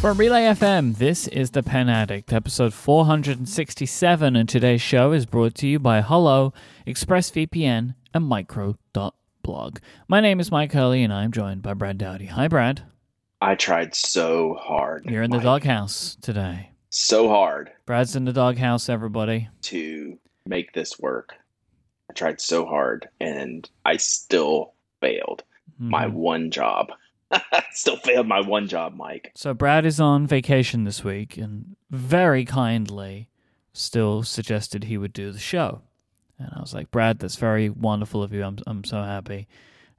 From Relay FM, this is the Pen Addict, episode 467, and today's show is brought to you by Hullo, ExpressVPN, and Micro.blog. My name is Mike Hurley, and I'm joined by Brad Dowdy. Hi, Brad. I tried so hard. You're in the doghouse today. So hard. Brad's in the doghouse, everybody. To make this work, I tried so hard, and I still failed my one job. Still failed my one job, Mike. So Brad is on vacation this week and very kindly still suggested he would do the show. And I was like, Brad, that's very wonderful of you. I'm so happy.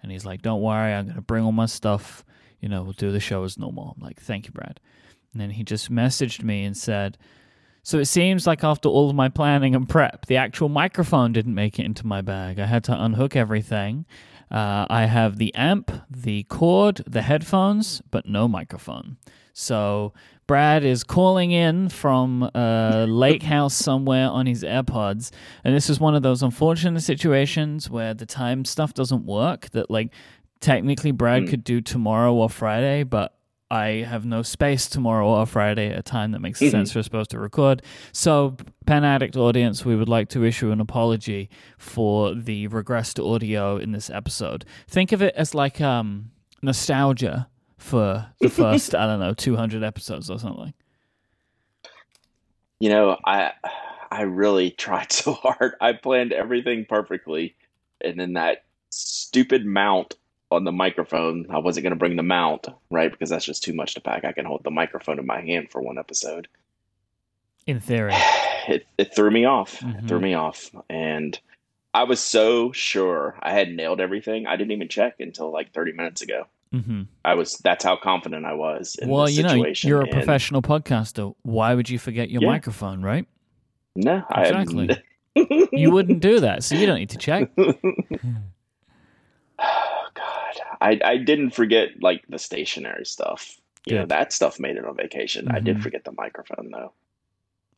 And he's like, don't worry, I'm going to bring all my stuff. You know, we'll do the show as normal. I'm like, thank you, Brad. And then he just messaged me and said, so it seems like after all of my planning and prep, the actual microphone didn't make it into my bag. I had to unhook everything. I have the amp, the cord, the headphones, but no microphone. So Brad is calling in from a lake house somewhere on his AirPods. And this is one of those unfortunate situations where the time stuff doesn't work, that like technically Brad could do tomorrow or Friday, but I have no space tomorrow or Friday at a time that makes sense for us both to record. So, Pen Addict audience, we would like to issue an apology for the regressed audio in this episode. Think of it as like nostalgia for the first, 200 episodes or something. You know, I really tried so hard. I planned everything perfectly. And then that stupid mount on the microphone, I wasn't going to bring the mount, right? Because that's just too much to pack. I can hold the microphone in my hand for one episode. In theory. It threw me off. It threw me off. And I was so sure I had nailed everything. I didn't even check until like 30 minutes ago. That's how confident I was in this situation. Well, you know, you're a professional podcaster. Why would you forget your microphone, right? No, exactly. You wouldn't do that, so you don't need to check. I didn't forget like the stationary stuff. You know, that stuff made it on vacation. I did forget the microphone though.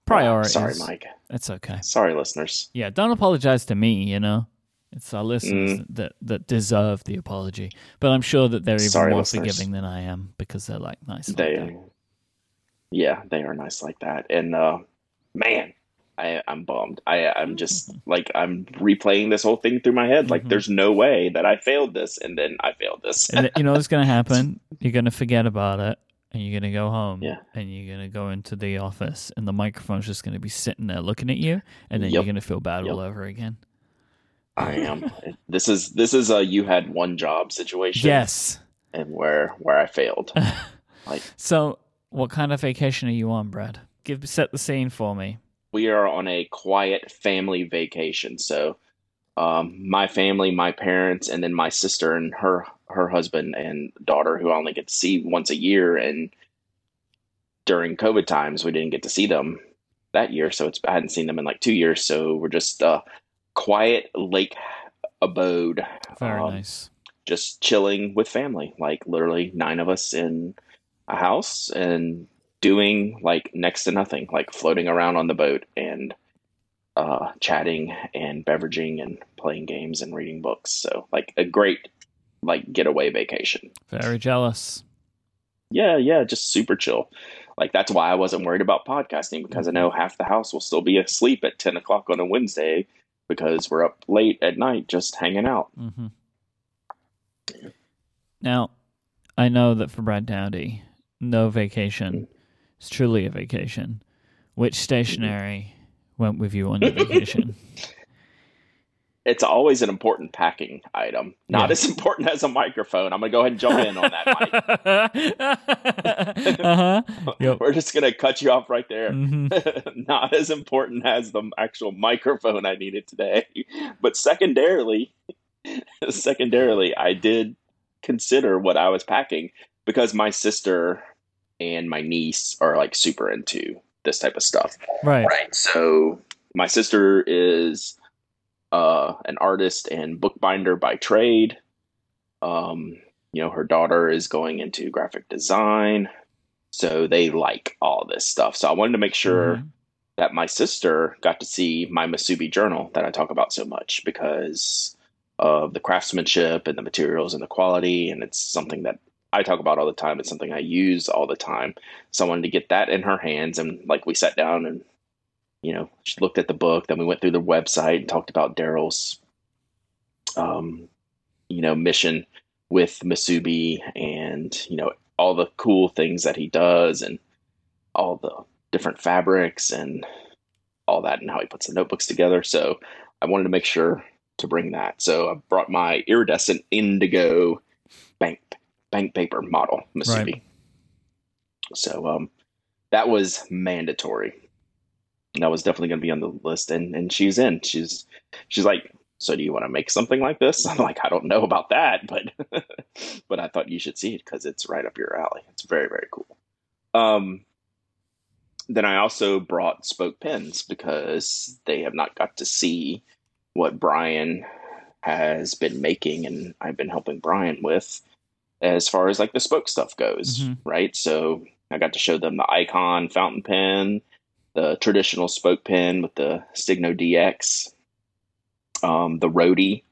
Priorities. Sorry, Mike. That's okay. Sorry, listeners. Yeah, don't apologize to me, you know. It's our listeners that deserve the apology. But I'm sure that they're even forgiving than I am because they're like nice like that. Yeah, they are nice like that. And man, I'm bummed. I'm just like, I'm replaying this whole thing through my head. Like there's no way that I failed this. And then I failed this. And you know what's going to happen? You're going to forget about it and you're going to go home and you're going to go into the office and the microphone's just going to be sitting there looking at you. And then you're going to feel bad all over again. I am. This is a, you had one job situation. Yes. And where I failed. Like, so what kind of vacation are you on, Brad? Set the scene for me. We are on a quiet family vacation. So my family, my parents, and then my sister and her husband and daughter, who I only get to see once a year. And during COVID times, we didn't get to see them that year. So I hadn't seen them in like 2 years. So we're just a quiet lake abode. Very nice. Just chilling with family, like literally 9 of us in a house and doing like next to nothing, like floating around on the boat and chatting and beveraging and playing games and reading books. So like a great like getaway vacation. Very jealous. Yeah, just super chill. Like that's why I wasn't worried about podcasting, because I know half the house will still be asleep at 10 o'clock on a Wednesday because we're up late at night just hanging out. Now, I know that for Brad Dowdy, no vacation. It's truly a vacation. Which stationery went with you on your vacation? It's always an important packing item. Not as important as a microphone. I'm going to go ahead and jump in on that, Mike. We're just going to cut you off right there. Not as important as the actual microphone I needed today. But secondarily, I did consider what I was packing because my sister and my niece are like super into this type of stuff. Right. So my sister is an artist and bookbinder by trade. You know, her daughter is going into graphic design. So they like all this stuff. So I wanted to make sure that my sister got to see my Musubi journal that I talk about so much because of the craftsmanship and the materials and the quality. And it's something that I talk about all the time. It's something I use all the time. So I wanted to get that in her hands. And like, we sat down and, you know, she looked at the book. Then we went through the website and talked about Daryl's, you know, mission with Musubi and, you know, all the cool things that he does and all the different fabrics and all that and how he puts the notebooks together. So I wanted to make sure to bring that. So I brought my iridescent indigo bank paper model Musubi. Right. So that was mandatory. That was definitely going to be on the list. And she's in. She's like, so do you want to make something like this? I'm like, I don't know about that, but but I thought you should see it because it's right up your alley. It's very, very cool. Then I also brought Spoke pens because they have not got to see what Brian has been making and I've been helping Brian with as far as like the Spoke stuff goes, right? So I got to show them the Icon fountain pen, the traditional Spoke pen with the Signo DX, the Roadie,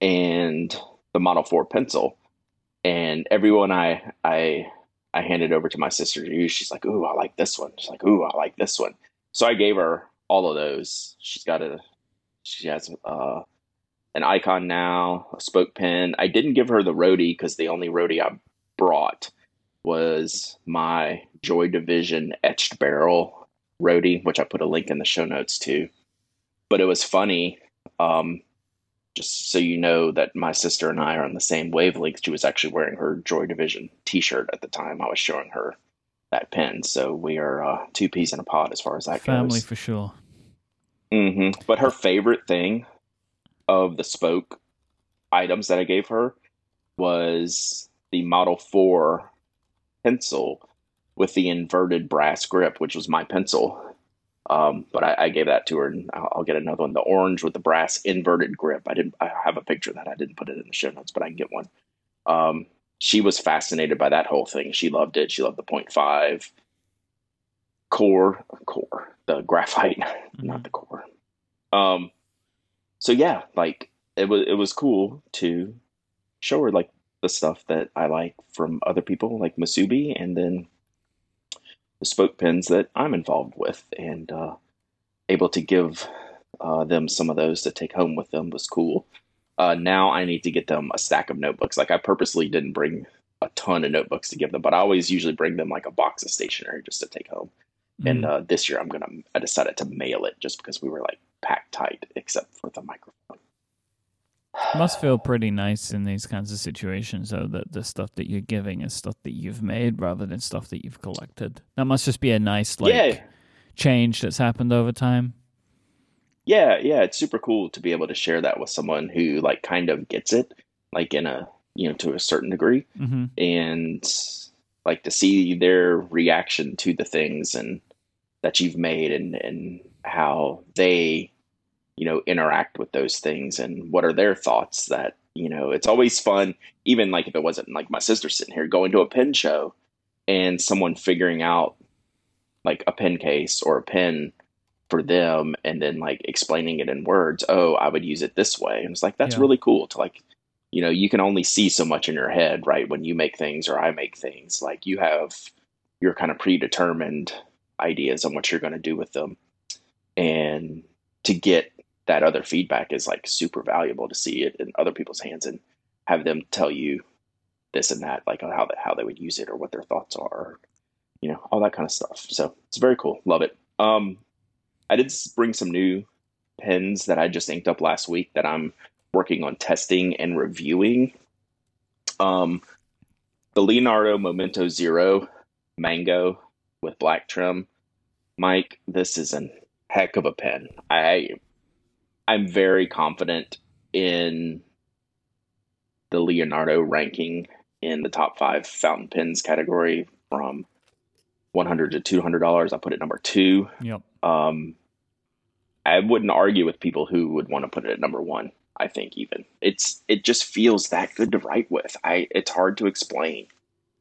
and the Model 4 pencil. And everyone I handed over to my sister to use. She's like, ooh, I like this one. She's like, ooh, I like this one. So I gave her all of those. She has an Icon now, a Spoke pen. I didn't give her the Roadie because the only Roadie I brought was my Joy Division etched barrel Roadie, which I put a link in the show notes to. But it was funny. Just so you know that my sister and I are on the same wavelength. She was actually wearing her Joy Division t-shirt at the time I was showing her that pen. So we are two peas in a pod as far as that family goes. Family for sure. Mm-hmm. But her favorite thing of the Spoke items that I gave her was the Model 4 pencil with the inverted brass grip, which was my pencil. But I gave that to her, and I'll get another one. The orange with the brass inverted grip. I have a picture of that. I didn't put it in the show notes, but I can get one. She was fascinated by that whole thing. She loved it. She loved the 0.5 core, the graphite, not the core. So yeah, like it was cool to show her like the stuff that I like from other people, like Musubi, and then the Spoke pens that I'm involved with, and able to give them some of those to take home with them was cool. Now I need to get them a stack of notebooks. Like I purposely didn't bring a ton of notebooks to give them, but I always usually bring them like a box of stationery just to take home. And this year I decided to mail it just because we were like packed tight except for the microphone. Must feel pretty nice in these kinds of situations, though, that the stuff that you're giving is stuff that you've made rather than stuff that you've collected. That must just be a nice, like, change that's happened over time. Yeah, it's super cool to be able to share that with someone who, like, kind of gets it, like, in a, you know, to a certain degree, and, like, to see their reaction to the things and that you've made and how they, you know, interact with those things and what are their thoughts that, you know, it's always fun. Even like if it wasn't like my sister sitting here going to a pen show and someone figuring out like a pen case or a pen for them and then like explaining it in words. Oh, I would use it this way. And it's like, that's really cool to like, you know, you can only see so much in your head, right? When you make things or I make things, like you have your kind of predetermined ideas on what you're going to do with them. And to get that other feedback is like super valuable to see it in other people's hands and have them tell you this and that, like how they would use it or what their thoughts are, you know, all that kind of stuff. So it's very cool. Love it. I did bring some new pens that I just inked up last week that I'm working on testing and reviewing. The Leonardo Momento Zero Mango with black trim. Mike, this is a heck of a pen. I'm very confident in the Leonardo ranking in the top 5 fountain pens category from $100 to $200. I put it number 2. Yep. I wouldn't argue with people who would want to put it at number 1. I think even it just feels that good to write with. It's hard to explain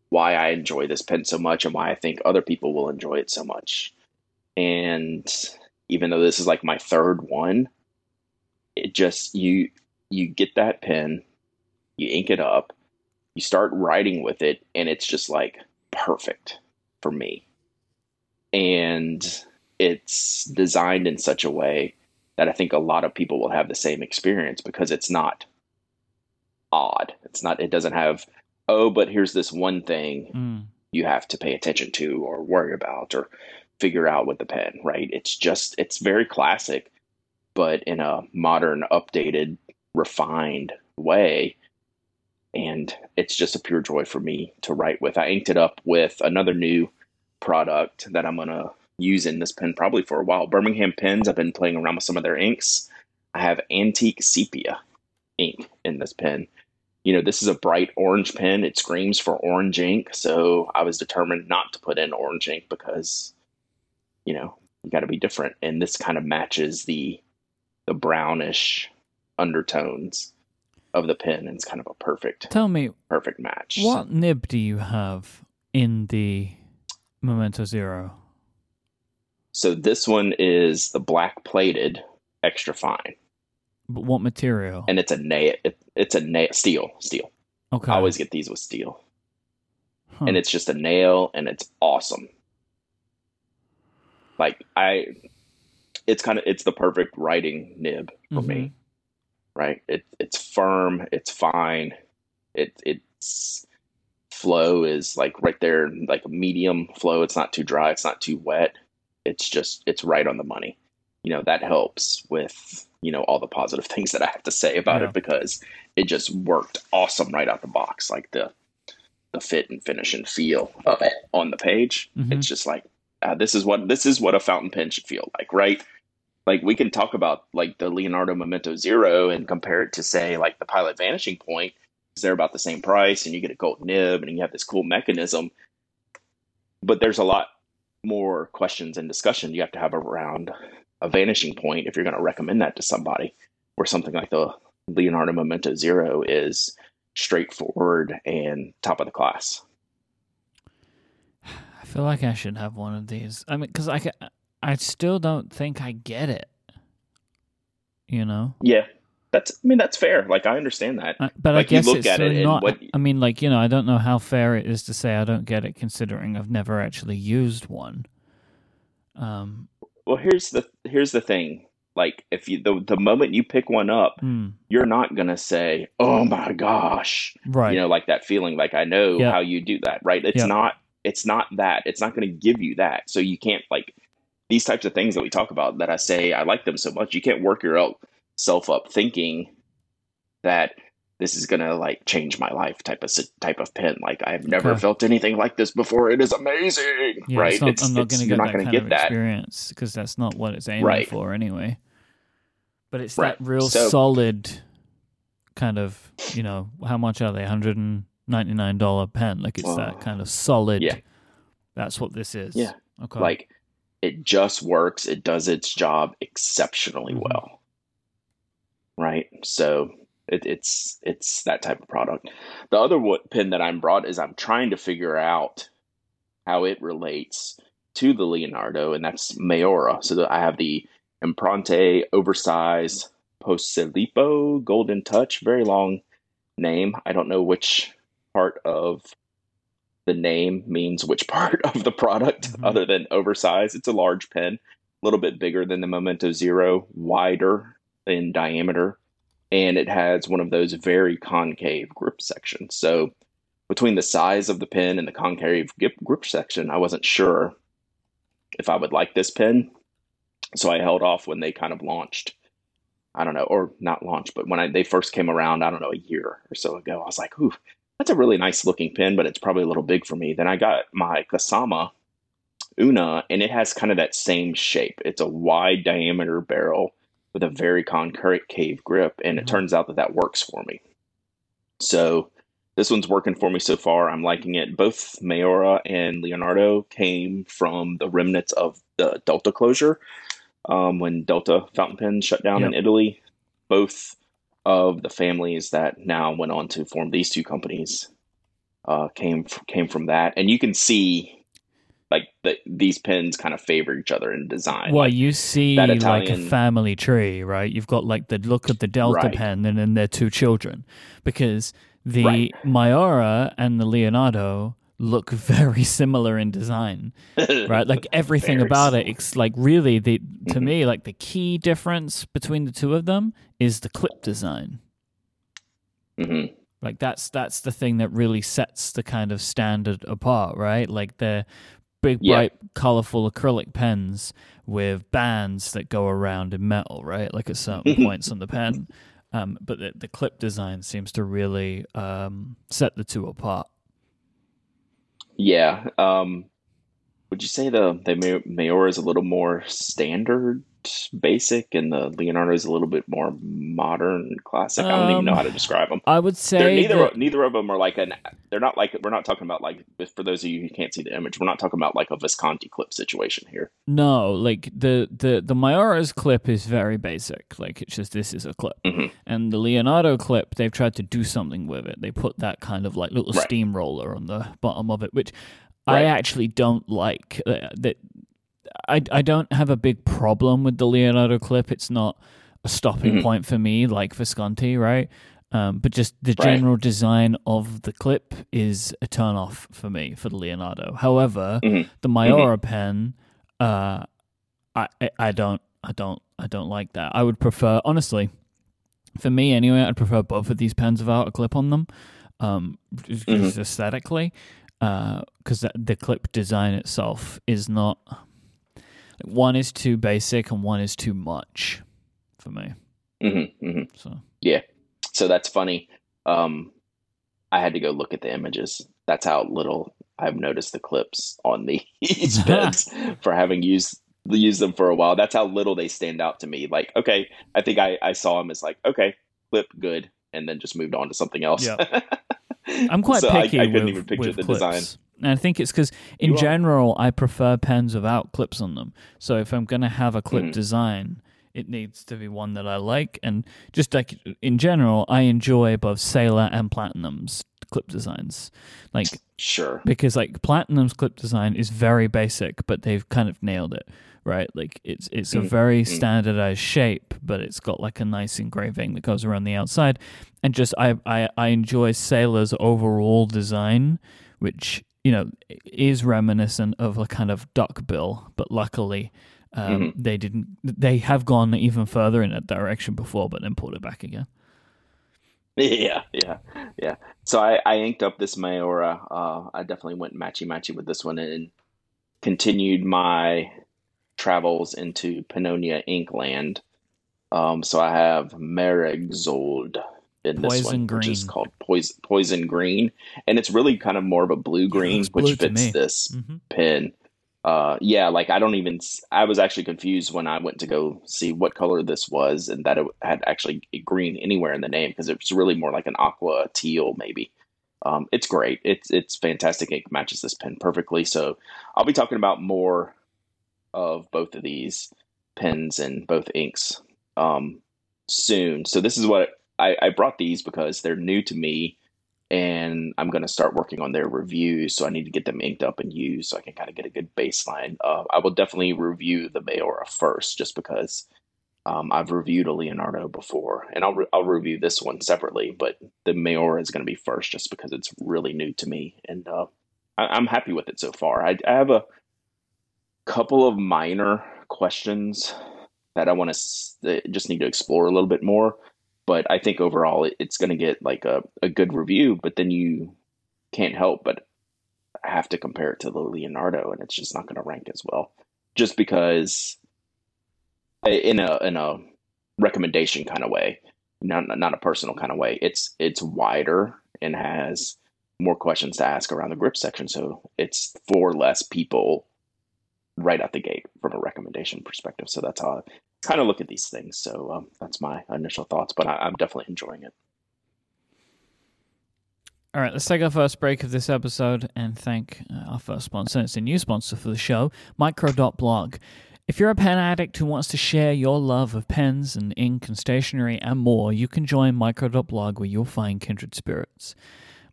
why I enjoy this pen so much and why I think other people will enjoy it so much. And even though this is like my 3rd one, it just, you get that pen, you ink it up, You start riding with it, and it's just like perfect for me. And it's designed in such a way that I think a lot of people will have the same experience, because it's not odd. It's not, it doesn't have, oh, but here's this one thing you have to pay attention to or worry about or figure out with the pen, right? It's just, it's very classic, but in a modern, updated, refined way. And it's just a pure joy for me to write with. I inked it up with another new product that I'm going to use in this pen probably for a while. Birmingham Pens, I've been playing around with some of their inks. I have Antique Sepia ink in this pen. You know, this is a bright orange pen. It screams for orange ink. So I was determined not to put in orange ink because, you know, you got to be different. And this kind of matches the brownish undertones of the pen. And it's kind of a perfect, perfect match. What nib do you have in the Momento Zero? So this one is the black plated extra fine. But what material? And it's a steel. Okay. I always get these with steel. Huh. And it's just a nail, and it's awesome. Like it's the perfect writing nib for me. Right? It's firm, it's fine. It's flow is like right there, like medium flow. It's not too dry, it's not too wet. It's right on the money. You know, that helps with, you know, all the positive things that I have to say about it, because it just worked awesome right out the box. Like the fit and finish and feel of it on the page. It's just like, this is what a fountain pen should feel like, right? Like we can talk about like the Leonardo Momento Zero and compare it to, say, like the Pilot Vanishing Point, because they're about the same price and you get a gold nib and you have this cool mechanism. But there's a lot more questions and discussion you have to have around a vanishing point if you're going to recommend that to somebody, where something like the Leonardo Momento Zero is straightforward and top of the class. I feel like I should have one of these. I mean, because I still don't think I get it, you know? Yeah, that's fair. Like, I understand that. But like, I guess you look it's at it not, and what... I mean, like, you know, I don't know how fair it is to say I don't get it, considering I've never actually used one. Well, here's the thing. Like, if you the moment you pick one up, you're not gonna say, "Oh my gosh," right? You know, like that feeling. Like, I know how you do that, right? It's not. It's not that. It's not gonna give you that. So you can't, like, these types of things that we talk about, that I say I like them so much. You can't work yourself up thinking that this is gonna like change my life type of pen. Like, I've never felt anything like this before. It is amazing, right? I'm not going to get that experience, because that's not what it's aiming for anyway. But it's that real solid kind of, you know, how much are they? $199 pen. Like, it's that kind of solid. Yeah. That's what this is. Yeah. Okay. Like, it just works. It does its job exceptionally well. Right. So. It's that type of product. The other pen that I'm brought is I'm trying to figure out how it relates to the Leonardo, and that's Maiora. So I have the Impronte Oversize Posillipo Golden Touch. Very long name. I don't know which part of the name means which part of the product, other than oversize. It's a large pen, a little bit bigger than the Momento Zero, wider in diameter. And it has one of those very concave grip sections. So between the size of the pen and the concave grip section, I wasn't sure if I would like this pen. So I held off when they kind of launched. I don't know, or not launched, but when they first came around, I don't know, a year or so ago, I was like, ooh, that's a really nice looking pen, but it's probably a little big for me. Then I got my Kasama Una, and it has kind of that same shape. It's a wide diameter barrel with a very concave grip, and it turns out that works for me. So this one's working for me so far. I'm liking it. Both Maiora and Leonardo came from the remnants of the Delta closure, when Delta fountain pens shut down in Italy. Both of the families that now went on to form these two companies came from that, and you can see, like, these pens kind of favor each other in design. Well, like, you see that Italian, like, a family tree, right? You've got, like, the look of the Delta pen and then their two children, because The Maiora and the Leonardo look very similar in design, right? Like everything about it, it's like really to me, like the key difference between the two of them is the clip design. Mm-hmm. Like that's the thing that really sets the kind of standard apart, right? Like they're big, bright, colorful acrylic pens with bands that go around in metal, right? Like at certain points on the pen. But the clip design seems to really set the two apart. Yeah. Would you say the Maiora is a little more standard, basic, and the Leonardo is a little bit more modern, classic? I don't even know how to describe them. I would say neither of them are like They're not like, we're not talking about like, for those of you who can't see the image, we're not talking about like a Visconti clip situation here. No, like the Maiora's clip is very basic. Like it's just, this is a clip. Mm-hmm. And the Leonardo clip, they've tried to do something with it. They put that kind of like little steamroller on the bottom of it, which I actually don't like. That I don't have a big problem with the Leonardo clip. It's not a stopping point for me, like Visconti, right? But just the general design of the clip is a turn off for me for the Leonardo. However, the Maiora pen, I don't like that. I would prefer, honestly, for me anyway, I'd prefer both of these pens without a clip on them, just aesthetically, because the clip design itself is not. One is too basic and one is too much for me. Mm-hmm, mm-hmm. So that's funny. I had to go look at the images. That's how little I've noticed the clips on these pens for having used them for a while. That's how little they stand out to me. Like, okay, I think I saw them as like, okay, clip, good, and then just moved on to something else. Yep. I'm quite picky. I couldn't even picture the clips. Design. And I think it's because, in general, I prefer pens without clips on them. So if I'm going to have a clip design, it needs to be one that I like. And just like in general, I enjoy both Sailor and Platinum's clip designs. Like, sure. Because like Platinum's clip design is very basic, but they've kind of nailed it, right? Like it's a very standardized shape, but it's got like a nice engraving that goes around the outside. And just I enjoy Sailor's overall design, which, you know, is reminiscent of a kind of duck bill, but luckily they didn't. They have gone even further in that direction before, but then pulled it back again. Yeah. So I inked up this Maiora. I definitely went matchy-matchy with this one and continued my travels into Pannonia ink land. So I have Merigzold in this one, which is called Poison Green, and it's really kind of more of a blue-green, which fits this pen. Like I was actually confused when I went to go see what color this was, and that it had actually green anywhere in the name, because it's really more like an aqua teal, maybe. It's great. It's fantastic. It matches this pen perfectly. So I'll be talking about more of both of these pens and both inks soon. So this is what I brought these because they're new to me, and I'm going to start working on their reviews. So I need to get them inked up and used so I can kind of get a good baseline. I will definitely review the Maiora first, just because I've reviewed a Leonardo before, and I'll review this one separately, but the Maiora is going to be first just because it's really new to me. And I'm happy with it so far. I have a couple of minor questions that I want to just need to explore a little bit more. But I think overall it's going to get like a good review, but then you can't help but have to compare it to the Leonardo, and it's just not going to rank as well, just because in a recommendation kind of way, not a personal kind of way, it's wider and has more questions to ask around the grip section. So it's for less people right out the gate from a recommendation perspective. So that's how I kind of look at these things. So that's my initial thoughts, but I'm definitely enjoying it. All right, let's take our first break of this episode and thank our first sponsor. It's a new sponsor for the show, Micro.blog. If you're a pen addict who wants to share your love of pens and ink and stationery and more, you can join Micro.blog, where you'll find kindred spirits.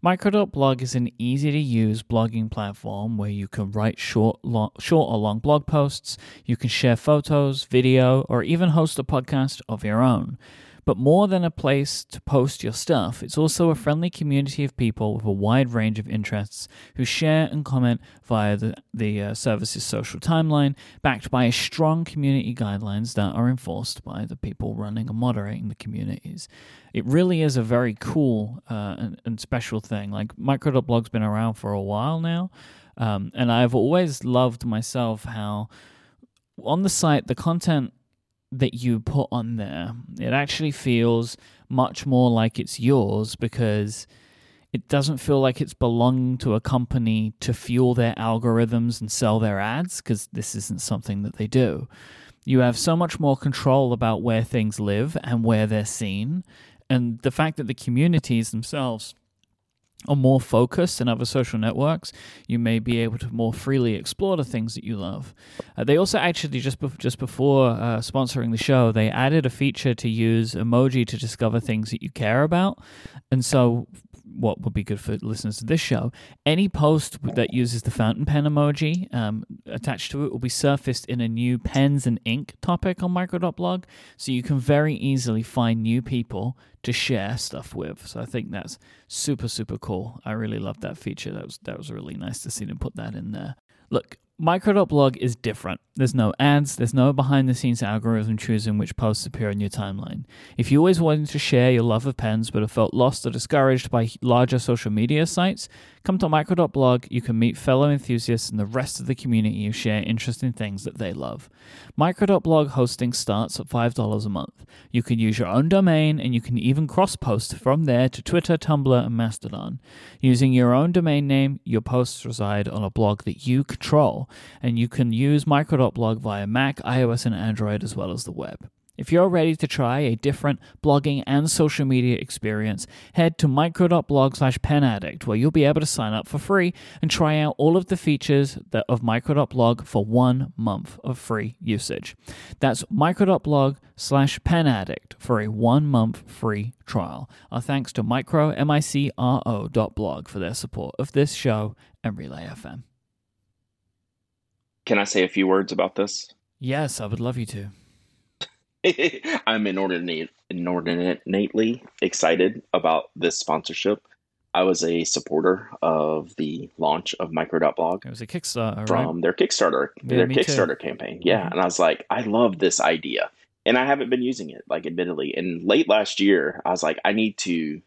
Micro.blog is an easy-to-use blogging platform where you can write short or long blog posts, you can share photos, video, or even host a podcast of your own. But more than a place to post your stuff, it's also a friendly community of people with a wide range of interests who share and comment via the service's social timeline, backed by strong community guidelines that are enforced by the people running and moderating the communities. It really is a very cool and special thing. Like, Micro.blog's been around for a while now, and I've always loved myself how on the site the content that you put on there, it actually feels much more like it's yours, because it doesn't feel like it's belonging to a company to fuel their algorithms and sell their ads, because this isn't something that they do. You have so much more control about where things live and where they're seen, and the fact that the communities themselves are more focused than other social networks, you may be able to more freely explore the things that you love. They also actually, just before sponsoring the show, they added a feature to use emoji to discover things that you care about. And so what would be good for listeners to this show, any post that uses the fountain pen emoji attached to it will be surfaced in a new pens and ink topic on Micro.blog, so you can very easily find new people to share stuff with. So I think that's super, super cool. I really love that feature. That was really nice to see them put that in there. Look, Micro.blog is different. There's no ads, there's no behind-the-scenes algorithm choosing which posts appear on your timeline. If you always wanted to share your love of pens but have felt lost or discouraged by larger social media sites, come to Micro.blog. You can meet fellow enthusiasts and the rest of the community who share interesting things that they love. Micro.blog hosting starts at $5 a month. You can use your own domain, and you can even cross-post from there to Twitter, Tumblr, and Mastodon. Using your own domain name, your posts reside on a blog that you control, and you can use Micro.blog via Mac, iOS, and Android, as well as the web. If you're ready to try a different blogging and social media experience, head to micro.blog/penaddict, where you'll be able to sign up for free and try out all of the features of Micro.blog for 1 month of free usage. That's micro.blog/penaddict for a 1 month free trial. Our thanks to micro.blog for their support of this show and Relay FM. Can I say a few words about this? Yes, I would love you to. I'm inordinately excited about this sponsorship. I was a supporter of the launch of Micro.blog. It was a Kickstarter, from right? their Kickstarter campaign. Yeah, mm-hmm. And I was like, I love this idea, and I haven't been using it, like, admittedly. And late last year, I was like, I need to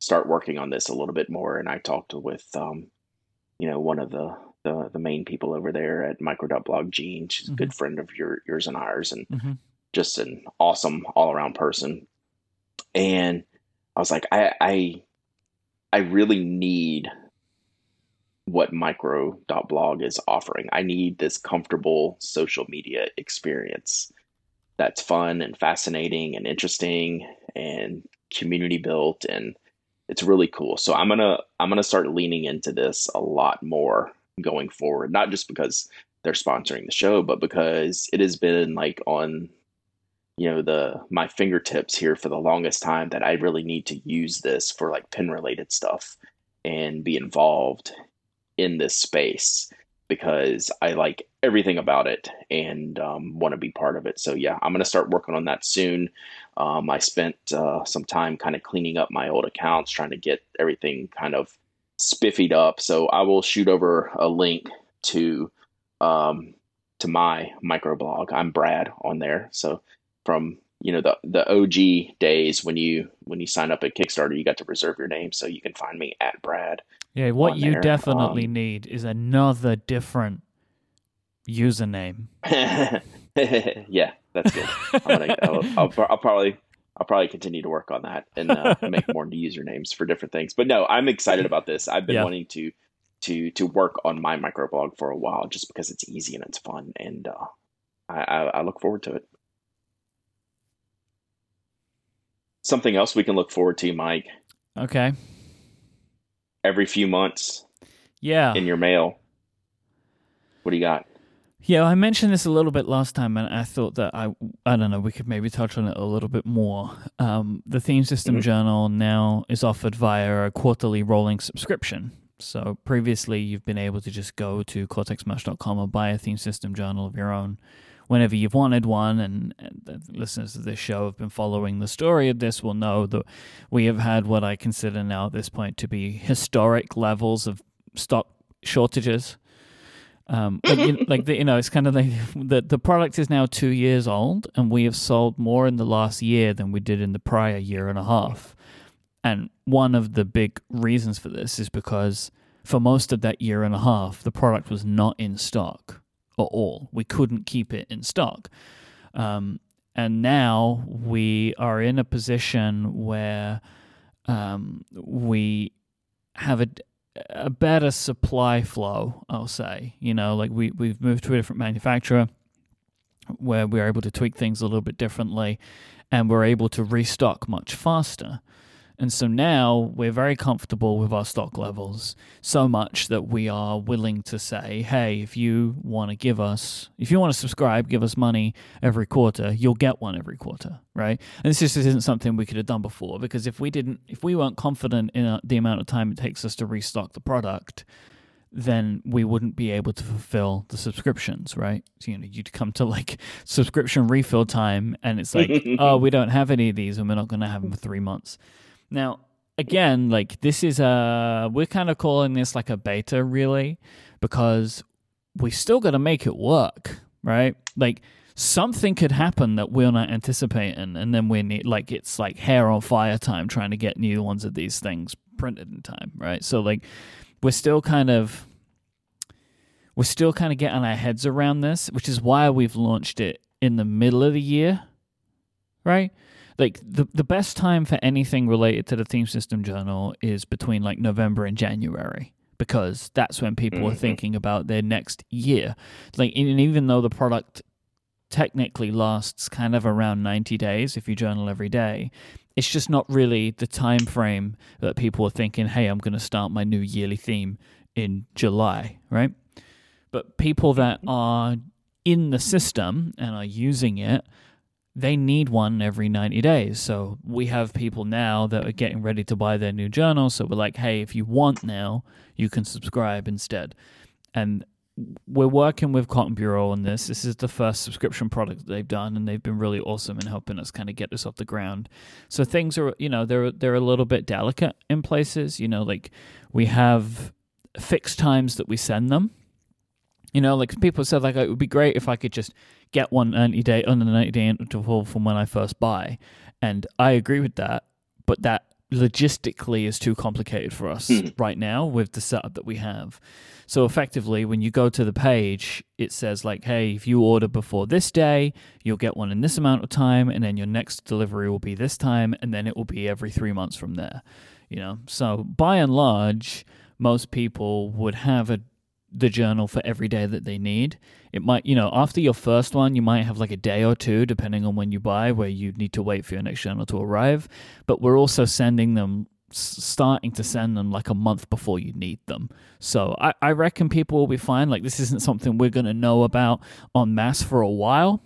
start working on this a little bit more. And I talked with, one of the main people over there at Micro.blog, Jean. She's a mm-hmm. good friend of yours and ours, and mm-hmm. just an awesome all-around person. And I was like, I really need what Micro.blog is offering. I need this comfortable social media experience that's fun and fascinating and interesting and community built, and it's really cool. So I'm gonna start leaning into this a lot more going forward, not just because they're sponsoring the show, but because it has been on my fingertips here for the longest time that I really need to use this for pen related stuff and be involved in this space, because I like everything about it and want to be part of it. So yeah, I'm going to start working on that soon. I spent some time kind of cleaning up my old accounts, trying to get everything kind of spiffied up. So I will shoot over a link to my Micro.blog. I'm Brad on there. So from the OG days when you sign up at Kickstarter, you got to reserve your name. So you can find me at Brad. Yeah, what you definitely need is another different username. Yeah, that's good. I'll probably continue to work on that and make more usernames for different things. But no, I'm excited about this. I've been wanting to work on my Micro.blog for a while, just because it's easy and it's fun, and I look forward to it. Something else we can look forward to, Mike. Okay. Every few months. Yeah. In your mail. What do you got? Yeah, I mentioned this a little bit last time, and I thought that I don't know, we could maybe touch on it a little bit more. The Theme System mm-hmm. Journal now is offered via a quarterly rolling subscription. So previously, you've been able to just go to cortexmerch.com or buy a Theme System Journal of your own whenever you've wanted one, and the listeners to this show have been following the story of this will know that we have had what I consider now at this point to be historic levels of stock shortages. It's kind of like the product is now 2 years old, and we have sold more in the last year than we did in the prior year and a half. And one of the big reasons for this is because for most of that year and a half, the product was not in stock at all. We couldn't keep it in stock. And now we are in a position where we have a better supply flow, I'll say. We've moved to a different manufacturer where we're able to tweak things a little bit differently, and we're able to restock much faster. And so now we're very comfortable with our stock levels, so much that we are willing to say, hey, if you want to subscribe, give us money every quarter, you'll get one every quarter, right? And this just isn't something we could have done before, because if we weren't confident in the amount of time it takes us to restock the product, then we wouldn't be able to fulfill the subscriptions, right? So, you'd come to subscription refill time and it's like, oh, we don't have any of these and we're not going to have them for 3 months. Now, again, we're kind of calling this a beta, really, because we still got to make it work, right? Something could happen that we're not anticipating, and then we need, it's hair on fire time trying to get new ones of these things printed in time, right? So, we're still kind of getting our heads around this, which is why we've launched it in the middle of the year, right? The best time for anything related to the Theme System Journal is between November and January, because that's when people are thinking about their next year. And even though the product technically lasts kind of around 90 days if you journal every day, it's just not really the time frame that people are thinking, hey, I'm going to start my new yearly theme in July, right? But people that are in the system and are using it, they need one every 90 days. So we have people now that are getting ready to buy their new journal. So we're like, hey, if you want now, you can subscribe instead. And we're working with Cotton Bureau on this. This is the first subscription product that they've done, and they've been really awesome in helping us kind of get this off the ground. So things are, they're a little bit delicate in places. We have fixed times that we send them. People said, it would be great if I could just get one 90-day on the 90-day interval from when I first buy. And I agree with that, but that logistically is too complicated for us right now with the setup that we have. So effectively, when you go to the page, it says, hey, if you order before this day, you'll get one in this amount of time, and then your next delivery will be this time, and then it will be every 3 months from there. So by and large, most people would have the journal for every day that they need. It might, after your first one, you might have a day or two, depending on when you buy, where you need to wait for your next journal to arrive. But we're also starting to send them a month before you need them. So I reckon people will be fine. This isn't something we're going to know about en masse for a while,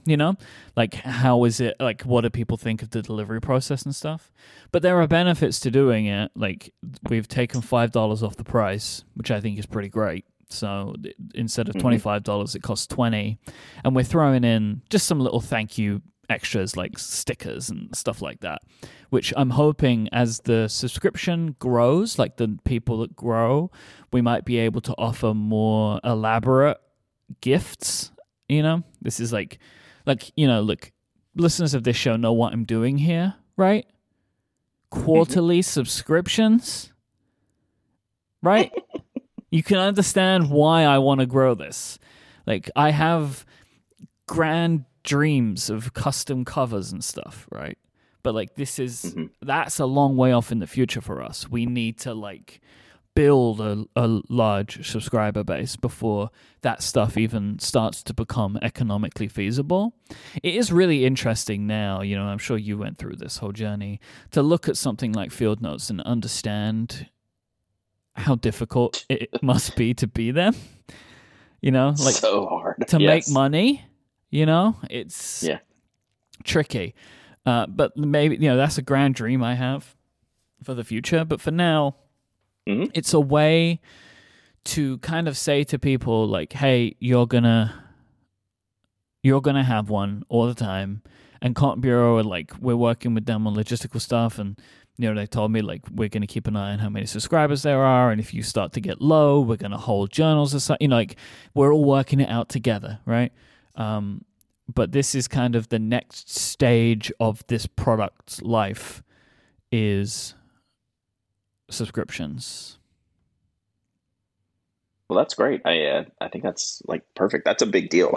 how is it, what do people think of the delivery process and stuff? But there are benefits to doing it. We've taken $5 off the price, which I think is pretty great. So instead of $25, it costs $20, and we're throwing in just some little thank you extras like stickers and stuff like that, which I'm hoping as the subscription grows, the people that grow, we might be able to offer more elaborate gifts. This is listeners of this show know what I'm doing here, right? Quarterly subscriptions, right? You can understand why I want to grow this. I have grand dreams of custom covers and stuff, right? But this is that's a long way off in the future for us. We need to build a large subscriber base before that stuff even starts to become economically feasible. It is really interesting now, I'm sure you went through this whole journey, to look at something like Field Notes and understand how difficult it must be to be them, so hard to make money, it's tricky, but maybe, that's a grand dream I have for the future. But for now, it's a way to kind of say to people hey, you're gonna You're going to have one all the time. And Cotton Bureau, we're working with them on logistical stuff. And, they told me, we're going to keep an eye on how many subscribers there are. And if you start to get low, we're going to hold journals or something. We're all working it out together, right? But this is kind of the next stage of this product's life is subscriptions. Well, that's great. I think that's perfect. That's a big deal.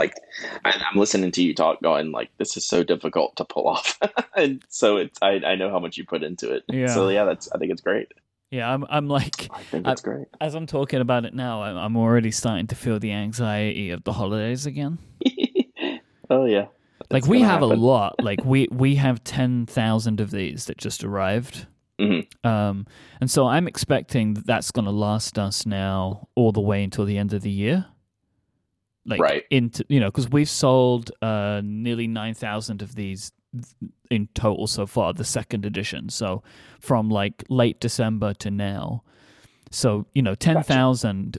I'm listening to you talk, going this is so difficult to pull off, and so it's I know how much you put into it. Yeah. So I think it's great. Yeah, I think it's great. As I'm talking about it now, I'm already starting to feel the anxiety of the holidays again. Oh yeah, we have a lot. We have 10,000 of these that just arrived. Mm-hmm. And so I'm expecting that's going to last us now all the way until the end of the year. Right. Into, because we've sold nearly 9,000 of these in total so far, the second edition. So from late December to now. So, 10,000,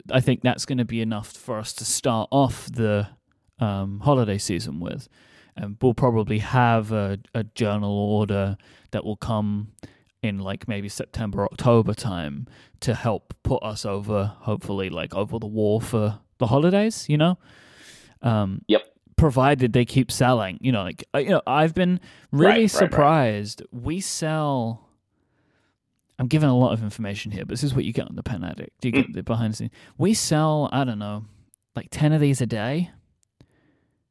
gotcha. I think that's going to be enough for us to start off the holiday season with. And we'll probably have a journal order that will come in maybe September, October time to help put us over, hopefully over the wall for the holidays, Yep. Provided they keep selling, I've been really surprised. Right. I'm giving a lot of information here, but this is what you get on the Pen Addict. You get the behind the scenes. We sell, 10 of these a day,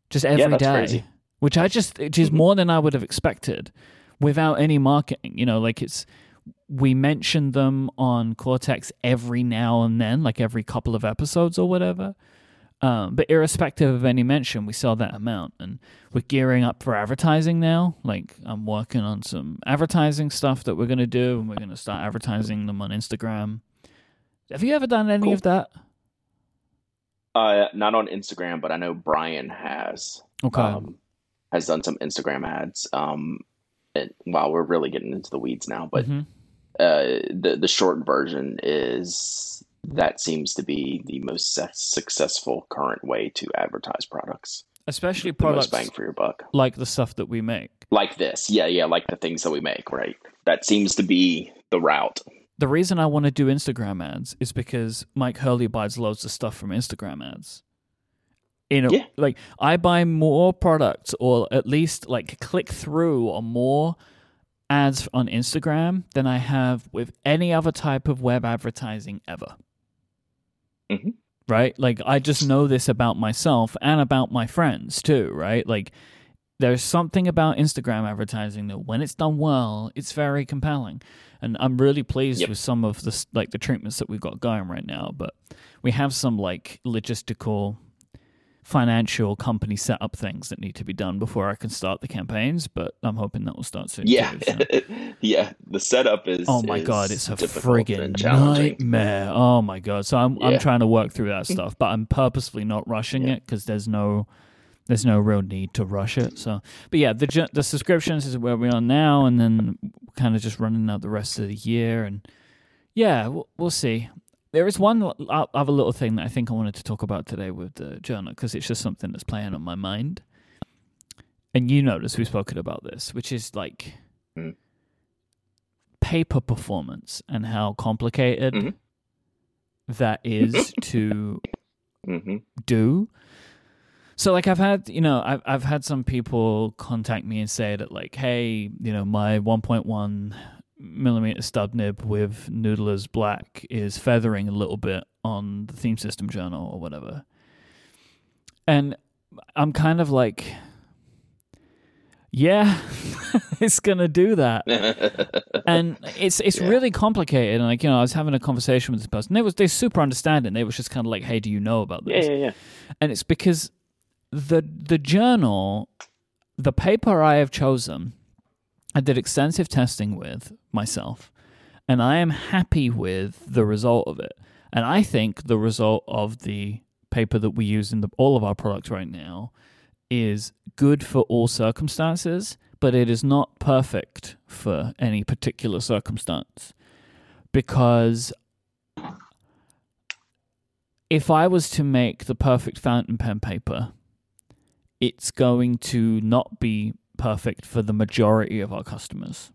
just every day, crazy. Which is more than I would have expected. Without any marketing, we mention them on Cortex every now and then, every couple of episodes or whatever. But irrespective of any mention, we sell that amount, and we're gearing up for advertising now. I'm working on some advertising stuff that we're going to do, and we're going to start advertising them on Instagram. Have you ever done any of that? Not on Instagram, but I know Brian has. Okay. Has done some Instagram ads. We're really getting into the weeds now, but the short version is that seems to be the most successful current way to advertise products, especially products the most bang for your buck, like the stuff that we make, like this, like the things that we make, right? That seems to be the route. The reason I want to do Instagram ads is because Mike Hurley buys loads of stuff from Instagram ads. I buy more products, or at least click through on more ads on Instagram than I have with any other type of web advertising ever. Mm-hmm. Right? I just know this about myself and about my friends too, right? There's something about Instagram advertising that when it's done well, it's very compelling. And I'm really pleased with some of the, the treatments that we've got going right now. But we have some logistical financial company set up things that need to be done before I can start the campaigns, but I'm hoping that will start soon. Yeah. Too, so. Yeah. The setup is, oh my God, it's a friggin' nightmare. Oh my God. So I'm trying to work through that stuff, but I'm purposefully not rushing it because there's no real need to rush it. So, but yeah, the subscriptions is where we are now. And then kind of just running out the rest of the year, and we'll see. There is one other little thing that I think I wanted to talk about today with the journal, because it's just something that's playing on my mind. And you notice we've spoken about this, which is paper performance and how complicated that is to do. So I've had, I've had some people contact me and say that hey, my 1.1 millimeter stub nib with Noodler's black is feathering a little bit on the Theme System journal or whatever. And I'm kind of it's gonna do that. And it's really complicated. And I was having a conversation with this person. They're super understanding. They were just kind of hey, do you know about this? Yeah. And it's because the journal, the paper I have chosen, I did extensive testing with myself, and I am happy with the result of it. And I think the result of the paper that we use in all of our products right now is good for all circumstances, but it is not perfect for any particular circumstance. Because if I was to make the perfect fountain pen paper, it's going to not be perfect for the majority of our customers.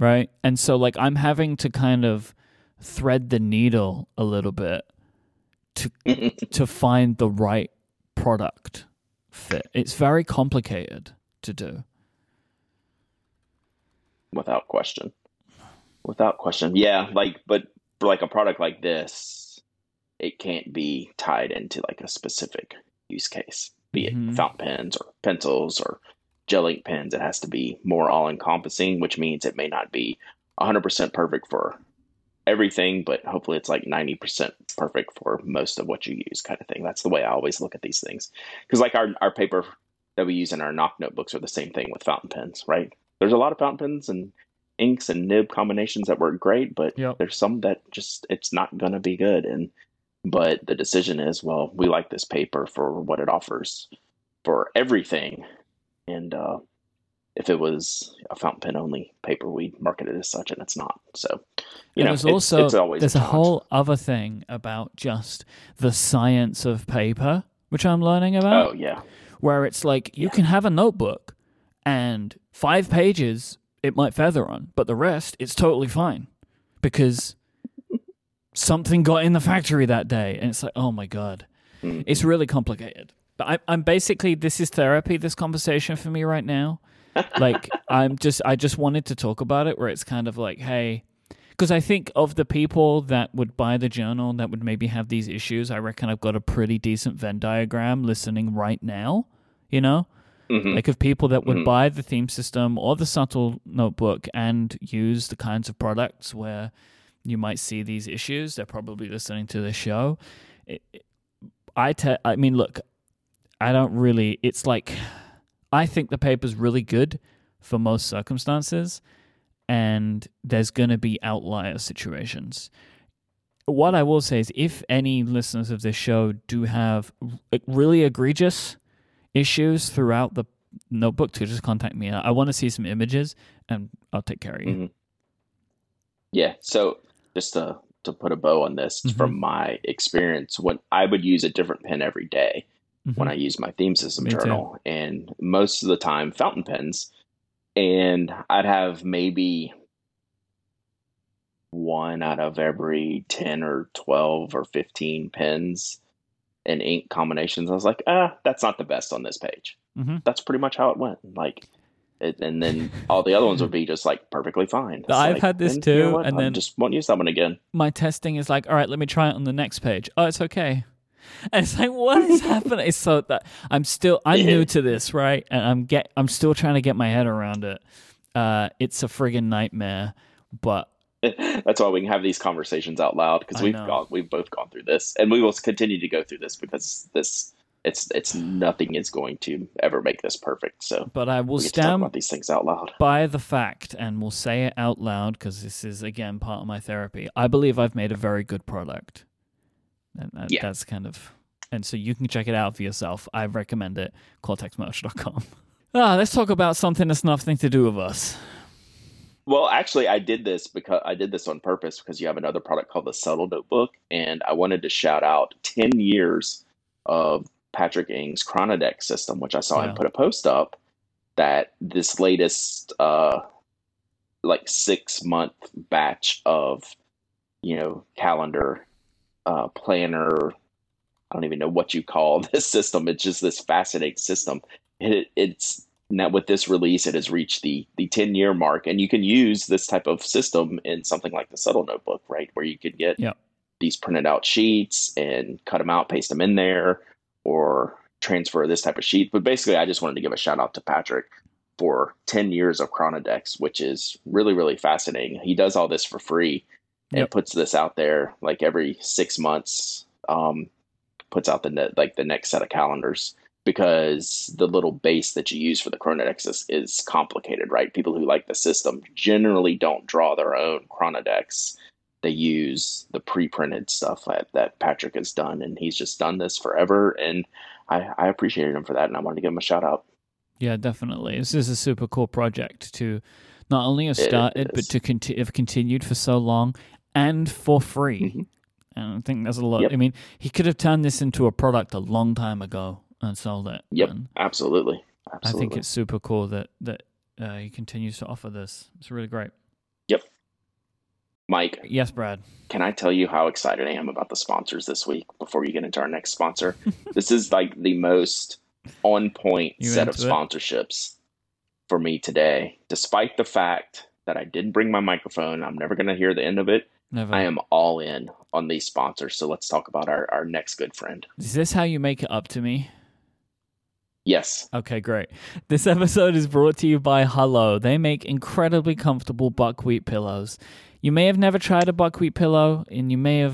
Right? And so, like, I'm having to kind of thread the needle a little bit to find the right product fit. It's very complicated to do. Without question. Yeah, like, but for, like, a product like this, it can't be tied into, like, a specific use case, be it fountain pens or pencils or gel ink pens. It has to be more all-encompassing, which means it may not be 100% perfect for everything, but hopefully it's like 90% perfect for most of what you use, kind of thing. That's the way I always look at these things, because like our paper that we use in our knock notebooks are the same thing with fountain pens, right? There's a lot of fountain pens and inks and nib combinations that work great, but there's some that just, it's not going to be good. And but the decision is, well, we like this paper for what it offers for everything. And if it was a fountain pen only paper, we'd market it as such, and it's not. So, you know, there's a whole other thing about just the science of paper, which I'm learning about. Oh, yeah. Where it's like you can have a notebook and 5 pages it might feather on, but the rest it's totally fine because something got in the factory that day. And it's like, oh my God, it's really complicated. But I'm basically, this is therapy, this conversation for me right now. Like, I just wanted to talk about it, where it's kind of like, hey, because I think of the people that would buy the journal that would maybe have these issues, I reckon I've got a pretty decent Venn diagram listening right now, you know? Mm-hmm. Like, of people that would buy the Theme System or the Subtle Notebook and use the kinds of products where you might see these issues, they're probably listening to this show. I mean, look, I don't really, it's like, I think the paper's really good for most circumstances, and there's going to be outlier situations. What I will say is, if any listeners of this show do have really egregious issues throughout the notebook, to just contact me. I want to see some images, and I'll take care of you. Mm-hmm. Yeah, so just to put a bow on this, from my experience, when I would use a different pen every day, when I use my Theme System journal, and most of the time fountain pens, and I'd have maybe 1 out of every 10 or 12 or 15 pens and ink combinations. I was like, that's not the best on this page. That's pretty much how it went. Like, and then all the other ones would be just like perfectly fine. I've like, had this too. You know, and I then just won't use that one again. My testing is like, all right, let me try it on the next page. Oh, it's okay. And it's like, what is happening? So that I'm new to this, right? And I'm still trying to get my head around it. It's a friggin' nightmare. But that's why we can have these conversations out loud, because we've both gone through this, and we will continue to go through this, because this it's nothing is going to ever make this perfect. So, but I will stand about these things out loud by the fact, and we'll say it out loud, because this is again part of my therapy. I believe I've made a very good product. And that's kind of, and so you can check it out for yourself. I recommend it. Cortexmerch.com. Let's talk about something that's nothing to do with us. Well, actually, I did this on purpose, because you have another product called the Subtle Notebook, and I wanted to shout out 10 years of Patrick Ng's Chronodex system, which I saw him put a post up that this latest 6-month batch of, you know, calendar. Planner, I don't even know what you call this system. It's just this fascinating system. And it's now, with this release, it has reached the 10-year mark, and you can use this type of system in something like the Subtle Notebook, right? Where you could get these printed out sheets and cut them out, paste them in there, or transfer this type of sheet. But basically, I just wanted to give a shout out to Patrick for 10 years of Chronodex, which is really, really fascinating. He does all this for free. And puts this out there like every 6 months, puts out the next set of calendars, because the little base that you use for the Chronodex is complicated, right? People who like the system generally don't draw their own Chronodex. They use the pre-printed stuff that Patrick has done, and he's just done this forever. And I appreciated him for that, and I wanted to give him a shout out. Yeah, definitely. This is a super cool project to not only have started, but to have continued for so long. And for free. And I think there's a lot. I mean, he could have turned this into a product a long time ago, and sold it. Yep, and absolutely. I think it's super cool that he continues to offer this. It's really great. Yep. Mike. Yes, Brad. Can I tell you how excited I am about the sponsors this week before you get into our next sponsor? This is like the most on-point set of sponsorships for me today, despite the fact that I didn't bring my microphone. I'm never going to hear the end of it. Never. I am all in on these sponsors. So let's talk about our next good friend. Is this how you make it up to me? Yes. Okay, great. This episode is brought to you by Hullo. They make incredibly comfortable buckwheat pillows. You may have never tried a buckwheat pillow, and you might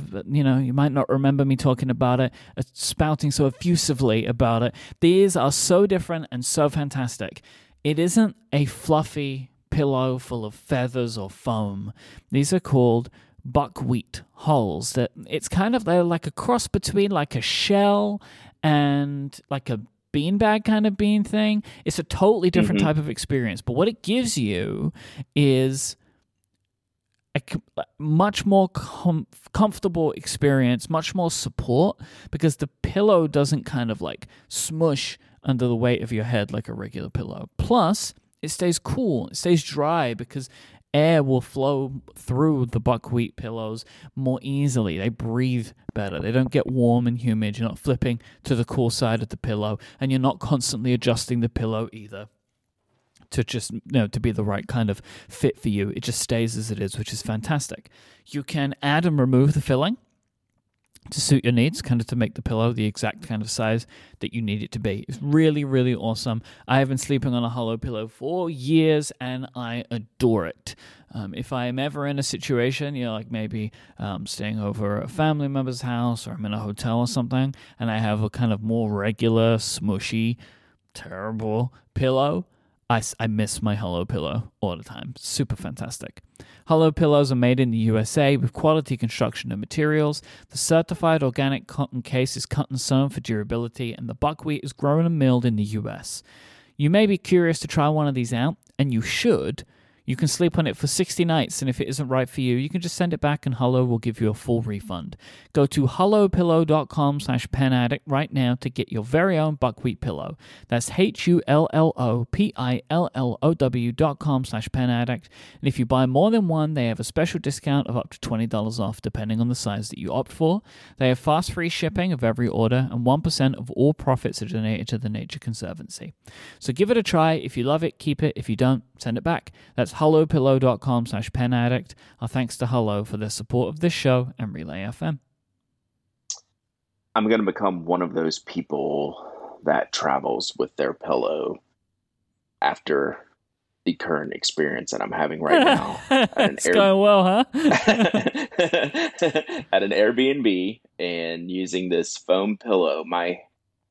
not remember me talking about it, spouting so effusively about it. These are so different and so fantastic. It isn't a fluffy pillow full of feathers or foam. These are called buckwheat hulls. They're like a cross between like a shell and like a beanbag kind of bean thing. It's a totally different type of experience. But what it gives you is a much more comfortable experience, much more support, because the pillow doesn't kind of like smush under the weight of your head like a regular pillow. Plus, it stays cool. It stays dry because air will flow through the buckwheat pillows more easily. They breathe better. They don't get warm and humid. You're not flipping to the cool side of the pillow, and you're not constantly adjusting the pillow either to just, to be the right kind of fit for you. It just stays as it is, which is fantastic. You can add and remove the filling to suit your needs, kind of to make the pillow the exact kind of size that you need it to be. It's really, really awesome. I have been sleeping on a Hullo pillow for years, and I adore it. If I am ever in a situation, like maybe staying over at a family member's house, or I'm in a hotel or something, and I have a kind of more regular, smushy, terrible pillow, I miss my Hullo pillow all the time. Super fantastic. Hullo pillows are made in the USA with quality construction and materials. The certified organic cotton case is cut and sewn for durability, and the buckwheat is grown and milled in the US. You may be curious to try one of these out, and you should. You can sleep on it for 60 nights, and if it isn't right for you, you can just send it back, and Hullo will give you a full refund. Go to hullopillow.com/penaddict right now to get your very own buckwheat pillow. That's hullopillow.com/penaddict. And if you buy more than one, they have a special discount of up to $20 off, depending on the size that you opt for. They have fast, free shipping of every order, and 1% of all profits are donated to the Nature Conservancy. So give it a try. If you love it, keep it. If you don't, send it back. That's hullopillow.com/penaddict. Our thanks to Hullo for their support of this show and Relay FM. I'm going to become one of those people that travels with their pillow after the current experience that I'm having right now. It's going well, huh? At an Airbnb and using this foam pillow, my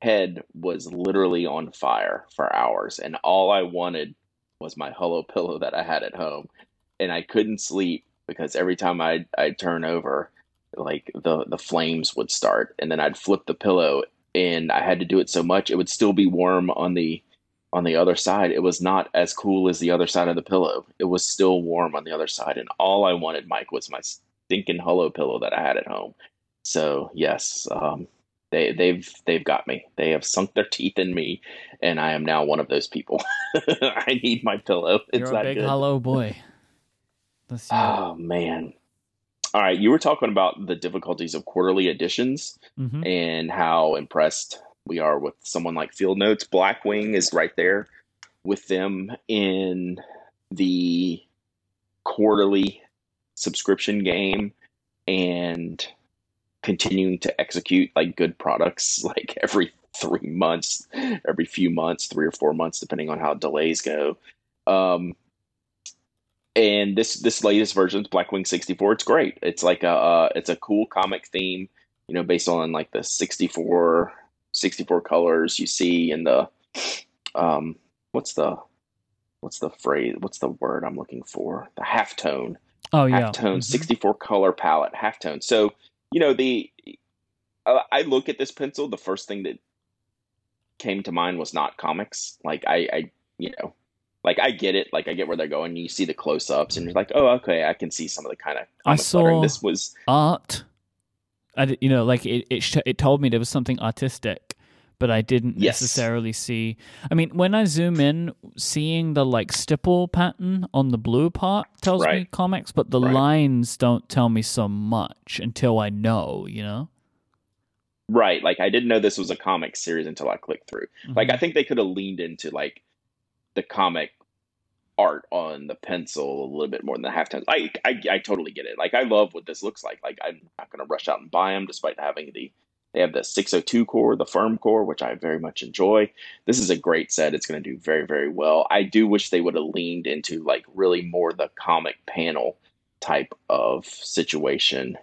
head was literally on fire for hours, and all I wanted was my Hullo pillow that I had at home, and I couldn't sleep because every time I'd turn over, like the flames would start, and then I'd flip the pillow, and I had to do it so much it would still be warm on the other side. It was not as cool as the other side of the pillow. It was still warm on the other side, and all I wanted, Mike, was my stinking Hullo pillow that I had at home. So yes, They've got me. They have sunk their teeth in me, and I am now one of those people. I need my pillow. It's that good. You're a big Hullo boy. Oh, man. All right, you were talking about the difficulties of quarterly editions and how impressed we are with someone like Field Notes. Blackwing is right there with them in the quarterly subscription game, and continuing to execute like good products like every 3 or 4 months, depending on how delays go. And this latest version, Blackwing 64, it's great. It's like a cool comic theme, based on like the 64 colors you see in the the halftone. Oh yeah, halftone 64 color palette, halftone. So I look at this pencil, the first thing that came to mind was not comics. Like I get it. Like I get where they're going. You see the close ups and you're like, oh, okay, I can see some of the kind of comic lettering. This was art. It told me there was something artistic, but I didn't necessarily see. I mean, when I zoom in, seeing the like stipple pattern on the blue part tells me comics, but the lines don't tell me so much until I know, you know? Right. Like, I didn't know this was a comic series until I clicked through. Mm-hmm. Like, I think they could have leaned into like the comic art on the pencil a little bit more than half times. I totally get it. Like, I love what this looks like. Like, I'm not going to rush out and buy them, despite having they have the 602 core, the firm core, which I very much enjoy. This is a great set. It's going to do very, very well. I do wish they would have leaned into like really more the comic panel type of situation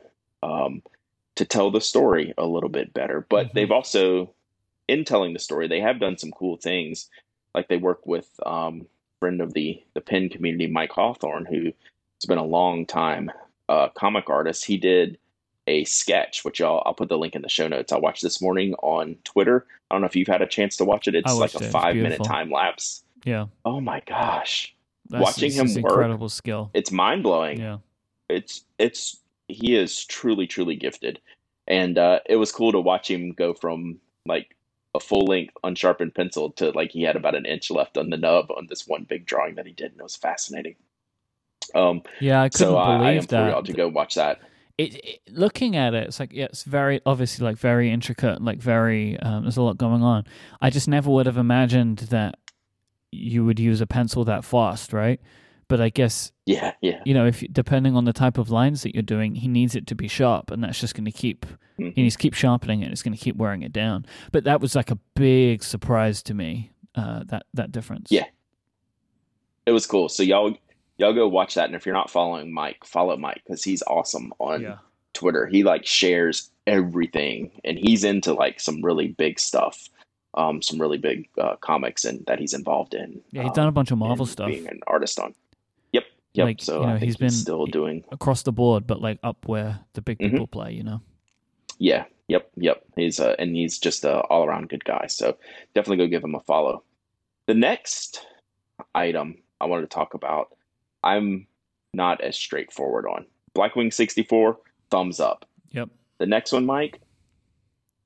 to tell the story a little bit better. But they've also, in telling the story, they have done some cool things. Like, they work with friend of the pen community, Mike Hawthorne, who has been a long time comic artist. He did a sketch, which I'll put the link in the show notes. I watched this morning on Twitter. I don't know if you've had a chance to watch it. It's like a 5-minute time lapse. Yeah. Oh my gosh. Watching him work. Incredible skill. It's mind blowing. Yeah. He is truly, truly gifted. And it was cool to watch him go from like a full length unsharpened pencil to like he had about an inch left on the nub on this one big drawing that he did. And it was fascinating. I couldn't believe that. So I am thrilled to go watch that. It, looking at it, it's like, yeah, it's very, obviously like very intricate, like very, there's a lot going on. I just never would have imagined that you would use a pencil that fast, right? But I guess, you know, if depending on the type of lines that you're doing, he needs it to be sharp, and that's just going to keep, he needs to keep sharpening it. It's going to keep wearing it down. But that was like a big surprise to me, that difference. Yeah. It was cool. So y'all go watch that. And if you're not following Mike, follow Mike, because he's awesome on Twitter. He like shares everything, and he's into like some really big stuff, some really big comics, and that he's involved in. Yeah, he's done a bunch of Marvel stuff. Being an artist on. Yep. Like, so you know, he's been still doing across the board, but like up where the big people play, you know? Yeah. Yep. He's just a all around good guy. So definitely go give him a follow. The next item I wanted to talk about, I'm not as straightforward on. Blackwing 64, thumbs up. Yep. The next one, Mike,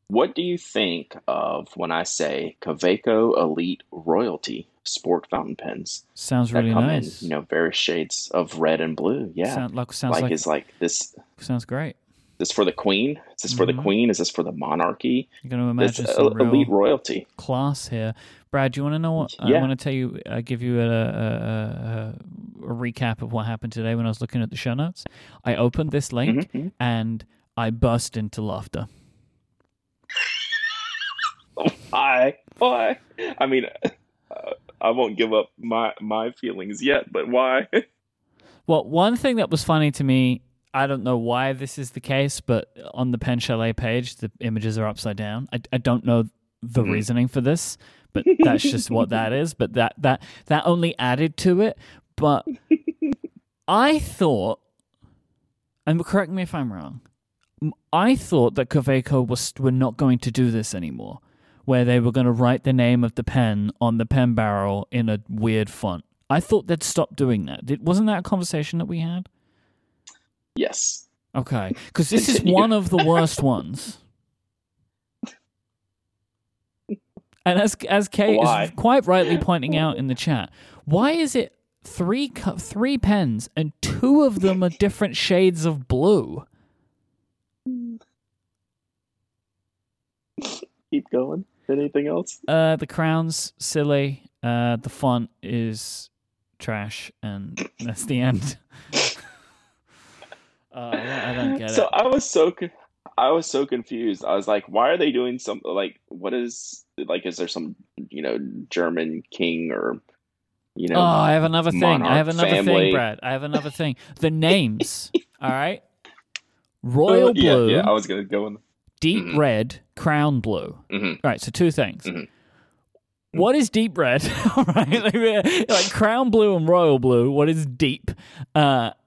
what do you think of when I say Kaweco Elite Royalty Sport fountain pens? Sounds really nice. In, you know, various shades of red and blue. Yeah. Sounds great. Is this for the queen? Is this for the queen? Is this for the monarchy? You're going to imagine this, some elite royalty class here. Brad, do you want to know what? I want to tell you, give you a recap of what happened today when I was looking at the show notes. I opened this link and I burst into laughter. Why? I mean, I won't give up my feelings yet, but why? Well, one thing that was funny to me, I don't know why this is the case, but on the Pen Chalet page, the images are upside down. I don't know the reasoning for this, but that's just what that is. But that only added to it. But I thought, and correct me if I'm wrong, I thought that Kaweco were not going to do this anymore, where they were going to write the name of the pen on the pen barrel in a weird font. I thought they'd stop doing that. Wasn't that a conversation that we had? Yes. Okay, because this is one of the worst ones. And as Kate is quite rightly pointing out in the chat, why is it three pens and two of them are different shades of blue? Keep going. Anything else? The crown's silly. The font is trash, and that's the end. I don't get it. So I was so confused. I was like, why are they doing something like, what is like, is there some, you know, German king or, you know, I have another thing. I have another thing, Brad. I have another thing. The names. All right. Royal blue. Yeah, I was going to go in. Deep red, crown blue. All right, so two things. What is deep red? All right. Like crown blue and royal blue. What is deep?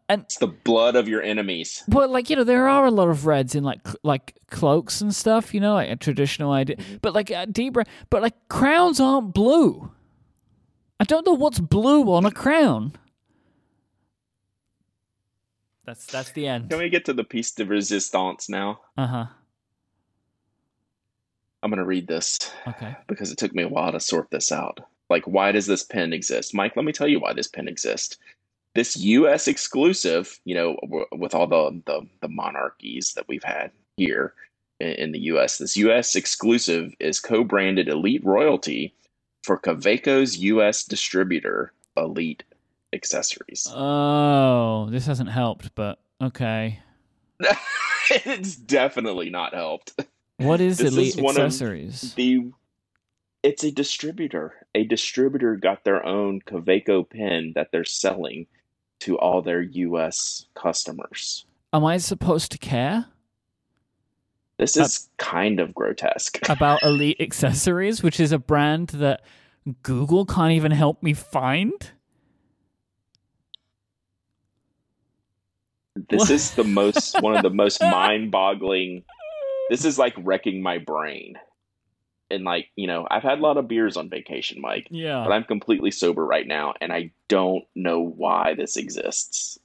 And it's the blood of your enemies. But like, you know, there are a lot of reds in like cloaks and stuff, you know, like a traditional idea. But like deep red, but like crowns aren't blue. I don't know what's blue on a crown. That's the end. Can we get to the piece de resistance now? Uh-huh. I I'm going to read this, okay, because it took me a while to sort this out. Like, why does this pen exist? Mike, let me tell you why this pen exists. This U.S. exclusive, you know, with all the monarchies that we've had here in the U.S., this U.S. exclusive is co-branded Elite Royalty for Kaweco's U.S. distributor, Elite Accessories. Oh, this hasn't helped, but okay. It's definitely not helped. What is Elite Accessories? It's a distributor. A distributor got their own Kaweco pen that they're selling to all their U.S. customers. Am I supposed to care? This is kind of grotesque. About Elite Accessories, which is a brand that Google can't even help me find? This is the most one of the most mind-boggling. This is like wrecking my brain. And like, you know, I've had a lot of beers on vacation, Mike. Yeah. But I'm completely sober right now, and I don't know why this exists.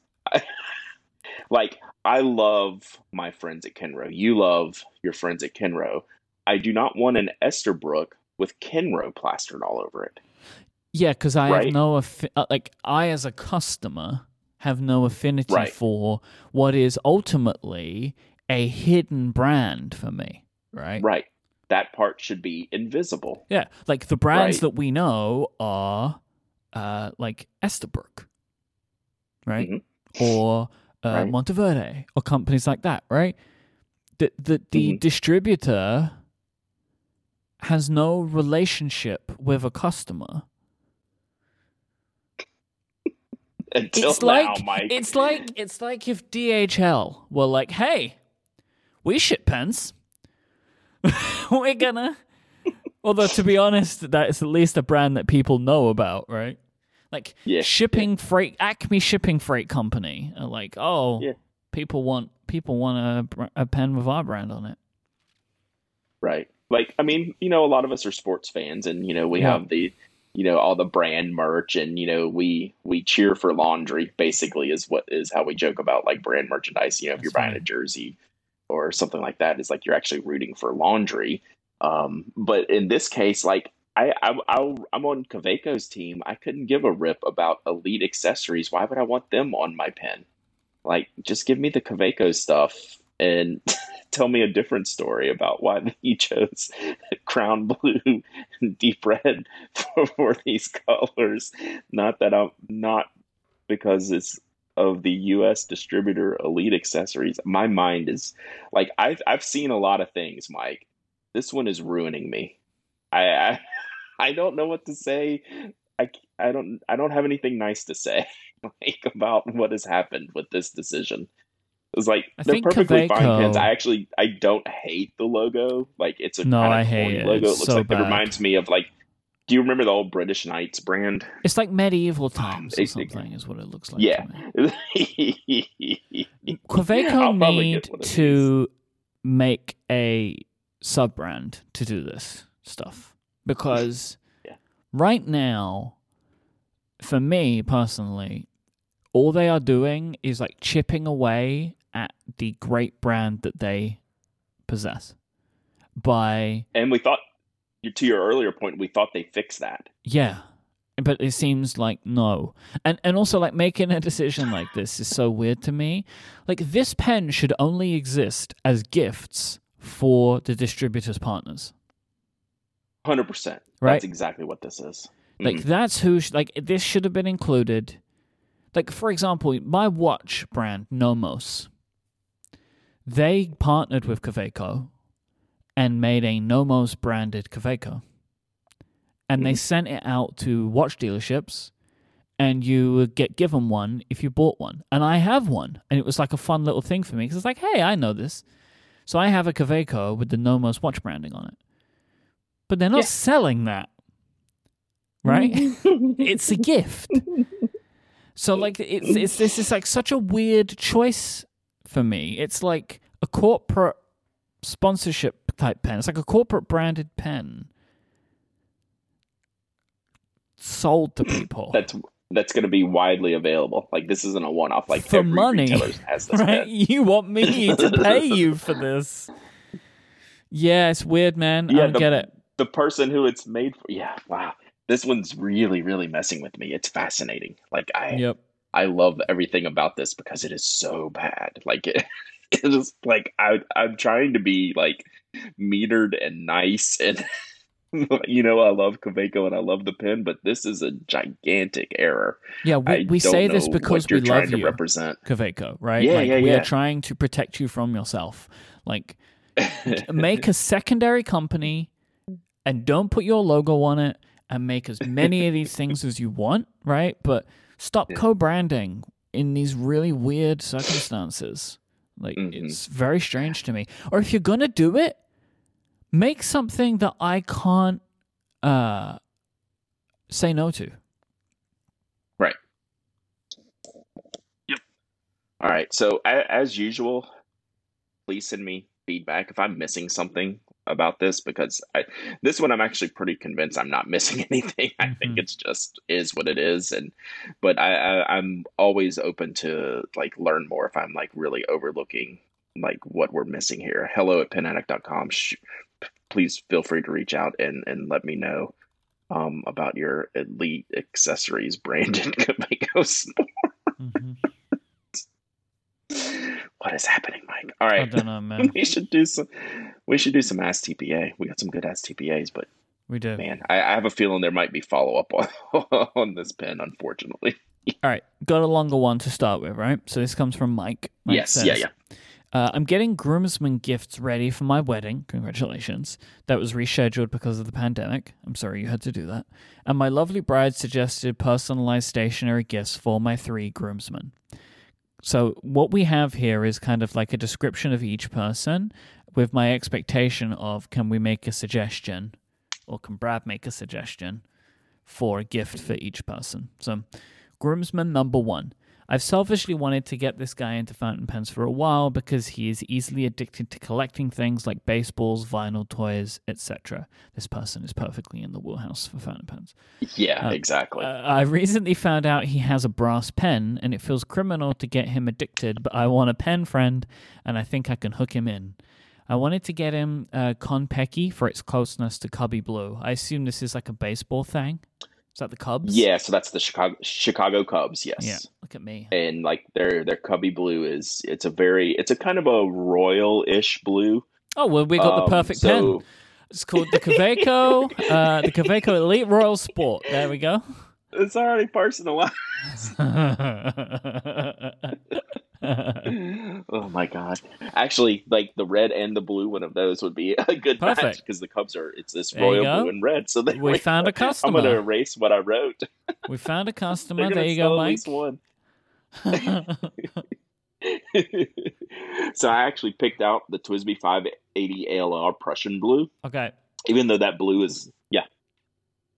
Like, I love my friends at Kenro. You love your friends at Kenro. I do not want an Esterbrook with Kenro plastered all over it. Yeah, because I have no I as a customer have no affinity for what is ultimately a hidden brand for me, right? Right. That part should be invisible. Yeah, like the brands that we know are like Esterbrook, right? Mm-hmm. Or Monteverde or companies like that, right? The distributor has no relationship with a customer. Until it's now, like, Mike. It's like if DHL were like, hey, we ship pens. We're gonna... Although, to be honest, that is at least a brand that people know about, right? Like, freight, Acme Shipping Freight Company are like, oh, yeah, people want a pen with our brand on it. Right. Like, I mean, you know, a lot of us are sports fans, and, you know, we have the, you know, all the brand merch, and, you know, we cheer for laundry, basically, is how we joke about, like, brand merchandise. You know, if you're buying a jersey or something like that, is like you're actually rooting for laundry. But in this case, like I'm on Kaweco's team. I couldn't give a rip about Elite Accessories. Why would I want them on my pen? Like, just give me the Kaweco stuff and tell me a different story about why you chose Crown Blue and Deep Red for these colors. Because it's of the U.S. distributor Elite Accessories. My mind is like, I've seen a lot of things, Mike. This one is ruining me. I don't know what to say. I don't have anything nice to say, like, about what has happened with this decision. It's like, they're perfectly fine pens. I don't hate the logo. Like, it's a kind of logo. It looks so like bad. It reminds me of, like, do you remember the old British Knights brand? It's like medieval times or something is what it looks like. Yeah. Kaweco need to make a sub-brand to do this stuff. Because right now, for me personally, all they are doing is like chipping away at the great brand that they possess. To your earlier point, we thought they fixed that. Yeah, but it seems like no. And also, like, making a decision like this is so weird to me. Like, this pen should only exist as gifts for the distributor's partners. 100%. Right? That's exactly what this is. Like, that's who... this should have been included. Like, for example, my watch brand, Nomos, they partnered with Kaweco and made a Nomos branded Kaweco. And they sent it out to watch dealerships, and you would get given one if you bought one. And I have one. And it was like a fun little thing for me, because it's like, hey, I know this. So I have a Kaweco with the Nomos watch branding on it. But they're not selling that, right? It's a gift. So, like, it's this is like such a weird choice for me. It's like a corporate sponsorship type pen. It's like a corporate branded pen sold to people. That's going to be widely available. Like, this isn't a one-off. Like, for every retailer has this pen. You want me to pay you for this? Yeah, it's weird, man. Yeah, I don't get it. The person who it's made for. Yeah, wow. This one's really, really messing with me. It's fascinating. Like, I love everything about this because it is so bad. Like, it is like, I'm trying to be like metered and nice, and you know, I love Kaweco and I love the pen, but this is a gigantic error. Yeah, we say this because we love you, Kaweco, right? Yeah, like, yeah, we are trying to protect you from yourself. Like, make a secondary company and don't put your logo on it, and make as many of these things as you want, right? But stop co-branding in these really weird circumstances. Like, it's very strange to me. Or if you're going to do it, make something that I can't say no to. Right. Yep. All right. So as usual, please send me feedback if I'm missing something about this, because this one I'm actually pretty convinced I'm not missing anything. I think it's just is what it is, but I'm always open to like learn more if I'm like really overlooking like what we're missing here. hello@penaddict.com. Please feel free to reach out and let me know about your Elite Accessories branded Kaweco store. What is happening, Mike? All right, I don't know, man. We should do some Ask TPA. We got some good Ask TPAs, but we do. Man, I have a feeling there might be follow up on this pen, unfortunately. All right, got a longer one to start with, right? So this comes from Mike. Mike says, I'm getting groomsmen gifts ready for my wedding. Congratulations. That was rescheduled because of the pandemic. I'm sorry you had to do that. And my lovely bride suggested personalized stationery gifts for my 3 groomsmen. So what we have here is kind of like a description of each person with my expectation of, can we make a suggestion, or can Brad make a suggestion for a gift for each person? So groomsman number 1. I've selfishly wanted to get this guy into fountain pens for a while because he is easily addicted to collecting things like baseballs, vinyl toys, etc. This person is perfectly in the wheelhouse for fountain pens. Yeah, exactly. I recently found out he has a brass pen, and it feels criminal to get him addicted, but I want a pen friend, and I think I can hook him in. I wanted to get him Konpeki for its closeness to Cubby Blue. I assume this is like a baseball thing. Is that the Cubs? Yeah, so that's the Chicago Cubs. Yes. Yeah. Look at me. And like their Cubby Blue is it's a kind of a royal-ish blue. Oh well, we got the perfect pen. It's called the Kaweco, the Kaweco Elite Royal Sport. There we go. It's already personalized. Oh my god! Actually, like the red and the blue, one of those would be a good match because the Cubs it's this royal blue and red. So we found a customer. I'm going to erase what I wrote. We found a customer. There you go, Mike. So I actually picked out the TWSBI 580ALR Prussian blue. Okay. Even though that blue is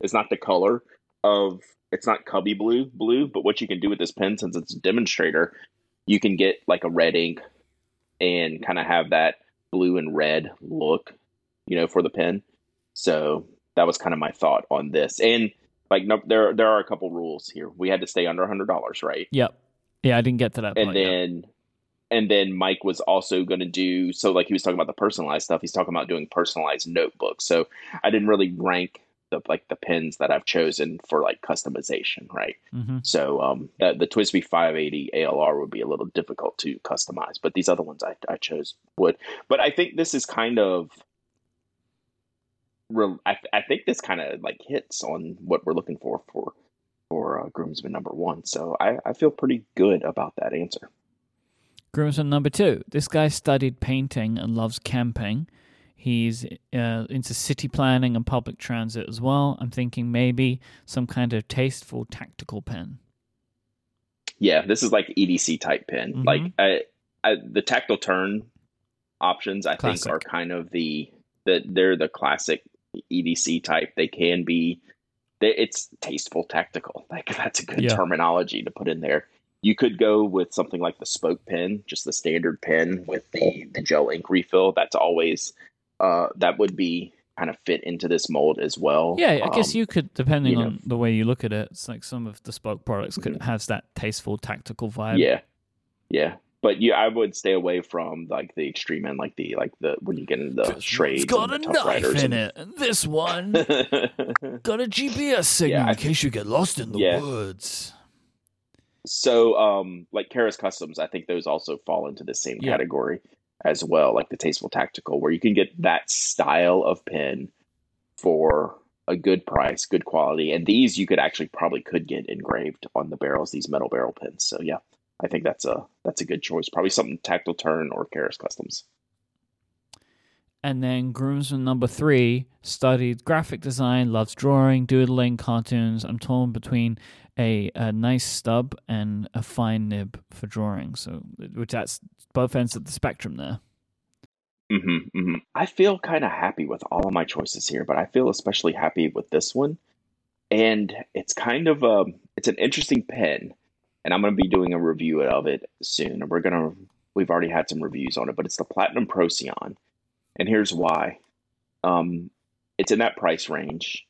it's not the color of it's not Cubby blue, but what you can do with this pen, since it's a demonstrator, you can get like a red ink and kind of have that blue and red look, you know, for the pen. So that was kind of my thought on this. And like, no, there are a couple rules here. We had to stay under $100, right? Yep. Yeah, I didn't get to that point. And then Mike was also going to do, so like he was talking about the personalized stuff. He's talking about doing personalized notebooks. So I didn't really rank the pens that I've chosen for like customization, right? So the TWSBI 580 ALR would be a little difficult to customize, but these other ones I chose would. But I think this is kind of I think this kind of like hits on what we're looking for groomsman number 1. So I feel pretty good about that answer. Groomsman number 2. This guy studied painting and loves camping. He's into city planning and public transit as well. I'm thinking maybe some kind of tasteful tactical pen. Yeah, this is like EDC type pen. Like the tactile turn options, I think, are kind of they're the classic EDC type. They can be. It's tasteful tactical. Like that's a good terminology to put in there. You could go with something like the Spoke pen, just the standard pen with the gel ink refill. That's always. That would be kind of fit into this mold as well. Yeah, I guess you could, depending on the way you look at it, it's like some of the Spoke products could have that tasteful, tactical vibe. Yeah, yeah. But yeah, I would stay away from like the extreme end, like the when you get into the trades. It's got a knife in it. And this one got a GPS signal in case you get lost in the woods. So, like Karas Customs, I think those also fall into the same category as well, like the Tasteful Tactical, where you can get that style of pen for a good price, good quality, and these you could actually probably get engraved on the barrels, these metal barrel pins. So yeah, I think that's a good choice. Probably something Tactile Turn or Karas Customs. And then groomsman number 3 studied graphic design, loves drawing, doodling, cartoons. I'm torn between a nice stub and a fine nib for drawing. So, which that's both ends of the spectrum there. Mm-hmm, mm-hmm. I feel kind of happy with all of my choices here, but I feel especially happy with this one. And it's kind of it's an interesting pen, and I'm going to be doing a review of it soon. And we've already had some reviews on it, but it's the Platinum Procyon. And here's why. It's in that price range.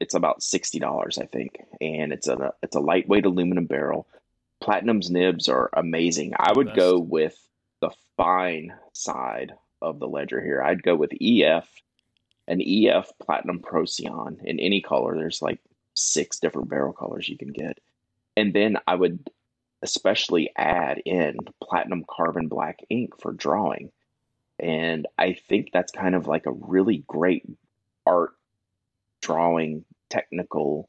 It's about $60, I think. And it's a lightweight aluminum barrel. Platinum's nibs are amazing. I would go with the fine side of the ledger here. I'd go with EF, an EF Platinum Procyon in any color. There's like 6 different barrel colors you can get. And then I would especially add in Platinum Carbon Black ink for drawing. And I think that's kind of like a really great art, drawing, technical,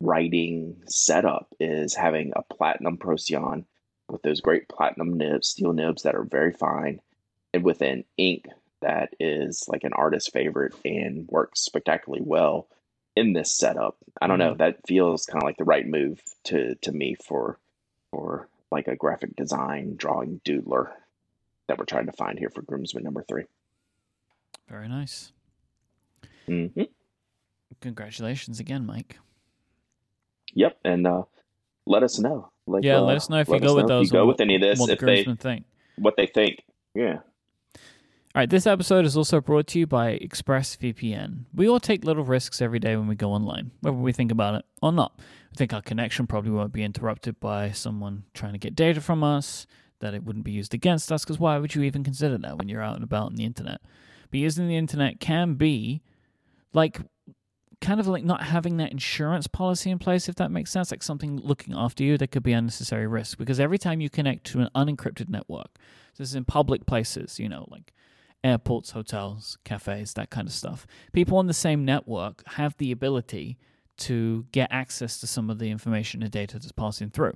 writing setup is having a Platinum Procyon with those great platinum nibs, steel nibs that are very fine, and with an ink that is like an artist favorite and works spectacularly well in this setup. I don't know. That feels kind of like the right move to me for like a graphic design, drawing doodler that we're trying to find here for groomsman number 3. Very nice. Mm-hmm. Congratulations again, Mike. Yep, and let us know. Like, let us know if you go with those. If you go with any of this, if what they think. Yeah. All right, this episode is also brought to you by ExpressVPN. We all take little risks every day when we go online, whether we think about it or not. We think our connection probably won't be interrupted by someone trying to get data from us, that it wouldn't be used against us, because why would you even consider that when you're out and about on the internet? But using the internet can be like kind of like not having that insurance policy in place, if that makes sense, like something looking after you. That could be unnecessary risk, because every time you connect to an unencrypted network, so this is in public places, you know, like airports, hotels, cafes, that kind of stuff, people on the same network have the ability to get access to some of the information and data that's passing through.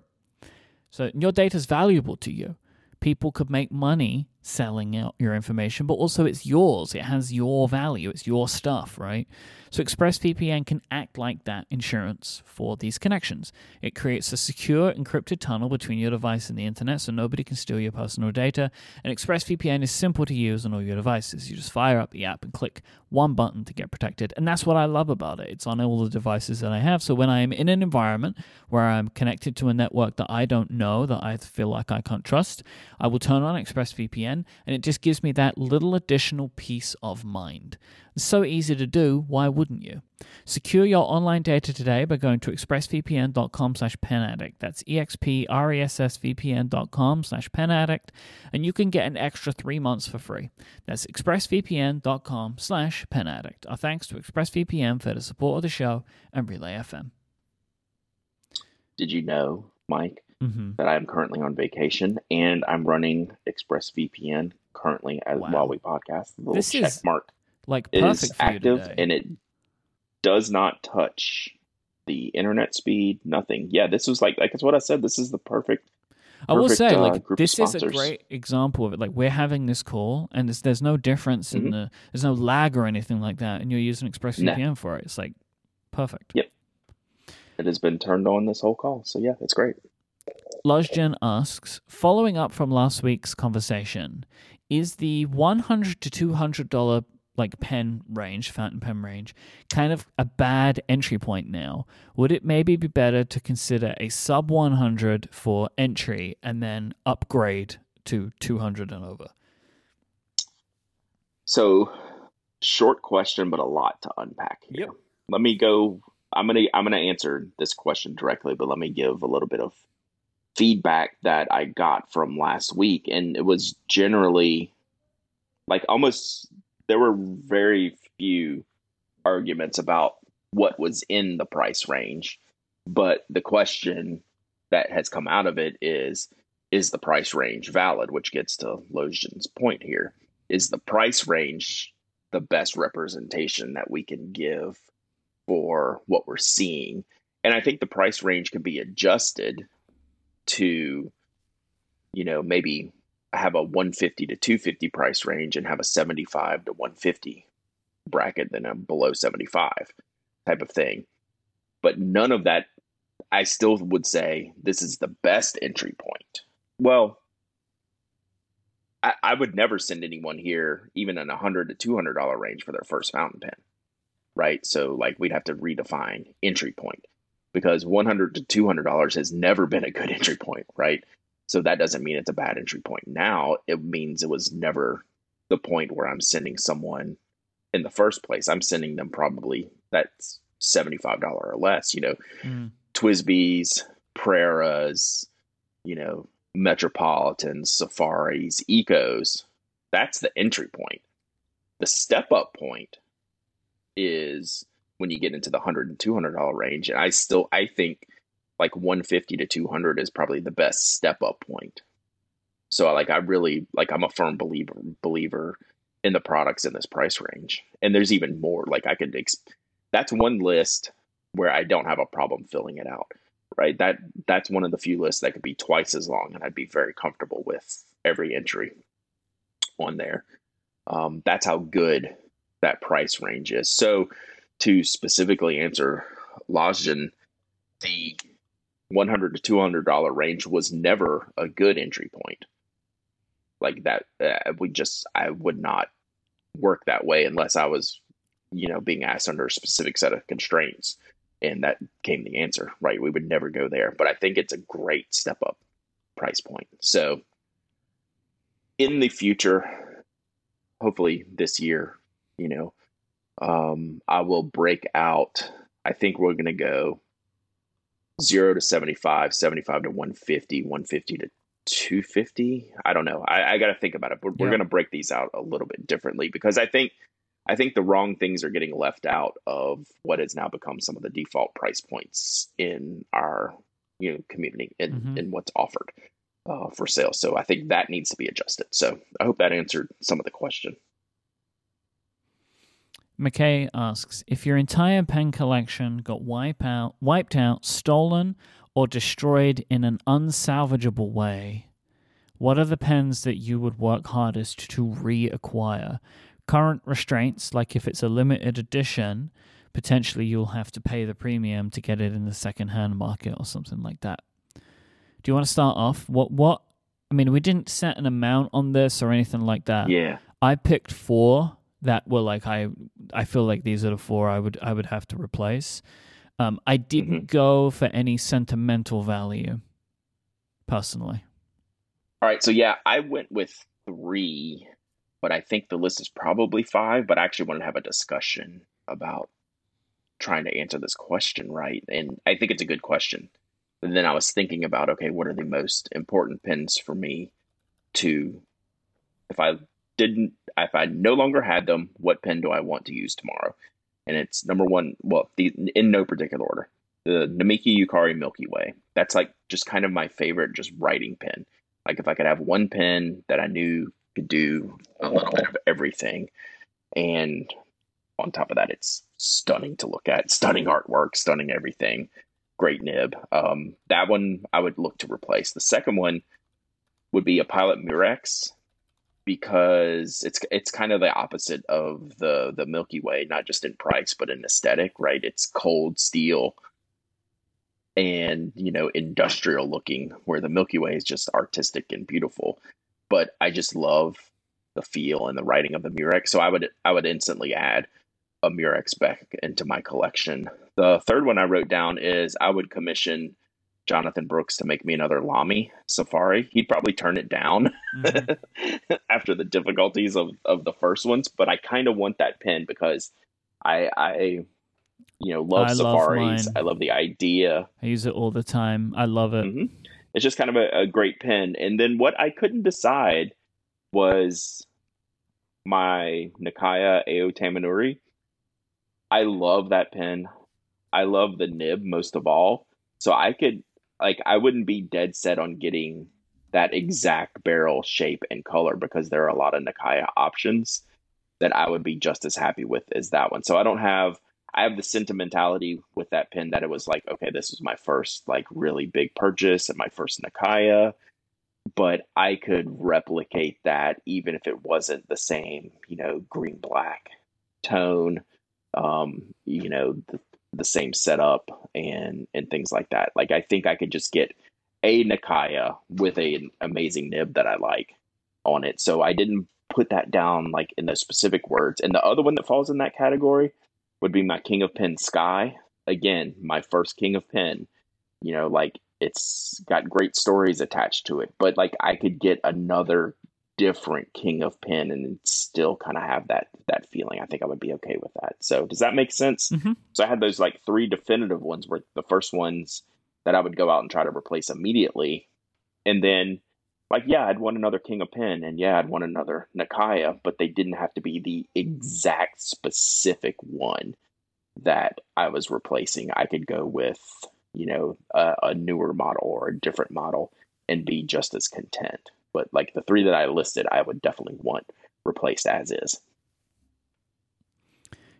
So your data is valuable to you. People could make money selling out your information, but also it's yours. It has your value. It's your stuff, right? So ExpressVPN can act like that insurance for these connections. It creates a secure encrypted tunnel between your device and the internet, so nobody can steal your personal data. And ExpressVPN is simple to use on all your devices. You just fire up the app and click one button to get protected. And that's what I love about it. It's on all the devices that I have. So when I'm in an environment where I'm connected to a network that I don't know, that I feel like I can't trust, I will turn on ExpressVPN, and it just gives me that little additional peace of mind. It's so easy to do, why wouldn't you? Secure your online data today by going to expressvpn.com/penaddict. That's expressvpn.com/penaddict, and you can get an extra 3 months for free. That's expressvpn.com/penaddict. Our thanks to ExpressVPN for the support of the show and Relay FM. Did you know, Mike, that I'm currently on vacation and I'm running ExpressVPN currently as while we podcast? The little this check is mark like perfect is active today, and it does not touch the internet speed. Nothing. Yeah, this was like it's what I said. This is the perfect. I will say, like, this is a great example of it. Like, we're having this call, and there's no difference in the there's no lag or anything like that, and you're using ExpressVPN for it. It's like perfect. Yep. It has been turned on this whole call, so yeah, it's great. Lozgen asks, following up from last week's conversation, is the $100 to $200 like pen range, fountain pen range, kind of a bad entry point now? Would it maybe be better to consider a sub 100 for entry and then upgrade to 200 and over? So, short question, but a lot to unpack here. Yep. Let me go. I'm gonna answer this question directly, but let me give a little bit of feedback that I got from last week, and it was generally like almost there were very few arguments about what was in the price range. But the question that has come out of it is the price range valid? Which gets to Lojan's point here. Is the price range the best representation that we can give for what we're seeing? And I think the price range can be adjusted to, you know, maybe have a 150 to 250 price range and have a 75 to 150 bracket, then a below 75 type of thing. But none of that, I still would say this is the best entry point. Well, I would never send anyone here even in a $100 to $200 range for their first fountain pen, right? So like we'd have to redefine entry point, because $100 to $200 has never been a good entry point, right? So that doesn't mean it's a bad entry point. Now it means it was never the point where I'm sending someone in the first place. I'm sending them probably that's $75 or less, you know, TWSBIs, Praeras, you know, Metropolitans, Safaris, Ecos. That's the entry point. The step up point is when you get into the $100 and $200 range. And I think like $150 to $200 is probably the best step up point. So like, I'm a firm believer in the products in this price range. And there's even more, like I could, that's one list where I don't have a problem filling it out, right? That's one of the few lists that could be twice as long, and I'd be very comfortable with every entry on there. That's how good that price range is. So to specifically answer Lajjan, the $100 to $200 range was never a good entry point. Like that, I would not work that way unless I was, you know, being asked under a specific set of constraints. And that came the answer, right? We would never go there. But I think it's a great step up price point. So in the future, hopefully this year, you know, I will break out. I think we're going to go 0 to 75, 75 to 150, 150 to 250. I don't know. I got to think about it. We're going to break these out a little bit differently, because I think the wrong things are getting left out of what has now become some of the default price points in our, you know, community and in what's offered for sale. So I think that needs to be adjusted. So I hope that answered some of the question. McKay asks, if your entire pen collection got wiped out, stolen, or destroyed in an unsalvageable way, what are the pens that you would work hardest to reacquire? Current restraints, like if it's a limited edition, potentially you'll have to pay the premium to get it in the second-hand market or something like that. Do you want to start off? What? I mean, we didn't set an amount on this or anything like that. Yeah. I picked 4 that were like, I feel like these are the 4 I would have to replace. I didn't go for any sentimental value, personally. All right, so yeah, I went with 3. But I think the list is probably 5, but I actually want to have a discussion about trying to answer this question right. And I think it's a good question. And then I was thinking about, okay, what are the most important pens for me to, if I no longer had them, what pen do I want to use tomorrow? And it's number one, well, in no particular order, the Namiki Yukari Milky Way. That's like just kind of my favorite just writing pen. Like if I could have one pen that I knew could do a little bit of everything, and on top of that, it's stunning to look at, stunning artwork, stunning everything, great nib. That one I would look to replace. The second one would be a Pilot Murex, because it's kind of the opposite of the Milky Way, not just in price but in aesthetic, right? It's cold steel and, you know, industrial looking, where the Milky Way is just artistic and beautiful. But I just love the feel and the writing of the Murex. So I would instantly add a Murex back into my collection. The third one I wrote down is I would commission Jonathan Brooks to make me another Lamy Safari. He'd probably turn it down after the difficulties of the first ones. But I kind of want that pen because I love Safaris. I love the idea. I use it all the time. I love it. It's just kind of a great pen. And then what I couldn't decide was my Nakaya Ao Tamanuri. I love that pen. I love the nib most of all. So I could, like, I wouldn't be dead set on getting that exact barrel shape and color, because there are a lot of Nakaya options that I would be just as happy with as that one. So I don't have, I have the sentimentality with that pen that it was like, okay, this was my first like really big purchase and my first Nakaya, but I could replicate that even if it wasn't the same, you know, green, black tone, you know, the same setup and things like that. Like, I think I could just get a Nakaya with an amazing nib that I like on it. So I didn't put that down like in those specific words. And the other one that falls in that category would be my King of Pen Sky. Again, my first King of Pen, you know, like, it's got great stories attached to it, but like I could get another different King of Pen and still kind of have that feeling. I think I would be okay with that. So does that make sense? Mm-hmm. So I had those like three definitive ones where the first ones that I would go out and try to replace immediately. And then like, yeah, I'd want another King of Pen, and yeah, I'd want another Nakaya, but they didn't have to be the exact specific one that I was replacing. I could go with, you know, a newer model or a different model and be just as content. But like the three that I listed, I would definitely want replaced as is.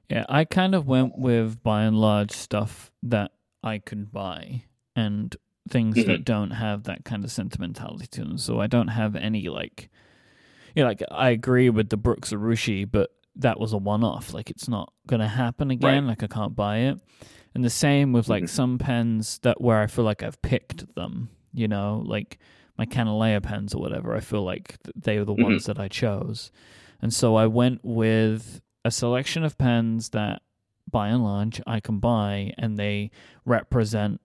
Yeah, I kind of went with by and large stuff that I could buy and things that don't have that kind of sentimentality to them. So I don't have any like, you know, like I agree with the Brooks Arushi, but that was a one-off. Like, it's not going to happen again. Right. Like, I can't buy it. And the same with like some pens that where I feel like I've picked them, you know, like my Canalea pens or whatever. I feel like they were the ones that I chose. And so I went with a selection of pens that by and large I can buy, and they represent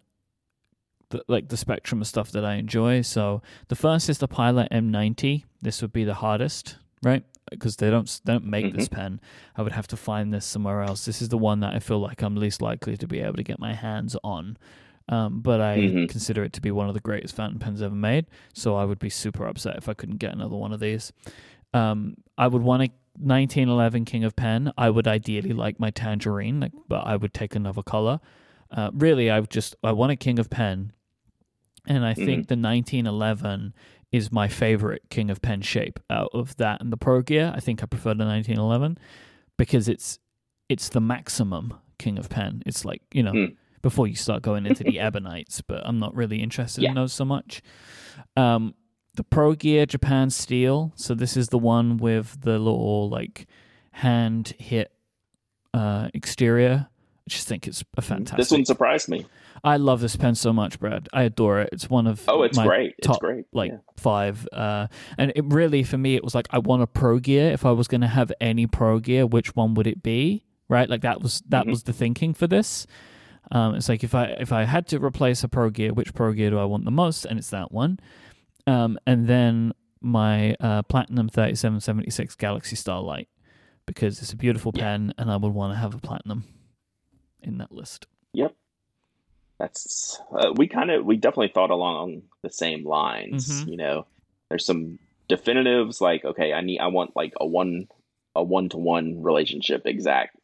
like the spectrum of stuff that I enjoy. So the first is the Pilot M90. This would be the hardest, right? Because they don't make this pen. I would have to find this somewhere else. This is the one that I feel like I'm least likely to be able to get my hands on. But I consider it to be one of the greatest fountain pens ever made. So I would be super upset if I couldn't get another one of these. I would want a 1911 King of Pen. I would ideally like my Tangerine, like, but I would take another color. Really, I want a King of Pen, and I think the 1911 is my favorite King of Pen shape out of that and the Pro Gear. I think I prefer the 1911 because it's the maximum King of Pen. It's like, you know, before you start going into the Ebonites, but I'm not really interested in those so much. The Pro Gear Japan Steel. So this is the one with the little like hand hit exterior. I just think it's a fantastic. This one surprised me. I love this pen so much, Brad. I adore it. It's one of my great. Top, it's great. Like five. And it really, for me, it was like, I want a Pro Gear. If I was going to have any Pro Gear, which one would it be? Right? Like that was the thinking for this. It's like, if I had to replace a Pro Gear, which Pro Gear do I want the most? And it's that one. And then my Platinum 3776 Galaxy Starlight, because it's a beautiful pen and I would want to have a Platinum in that list. Yep. That's we definitely thought along the same lines. You know, there's some definitives like, okay, I want like a 1-to-1 relationship exact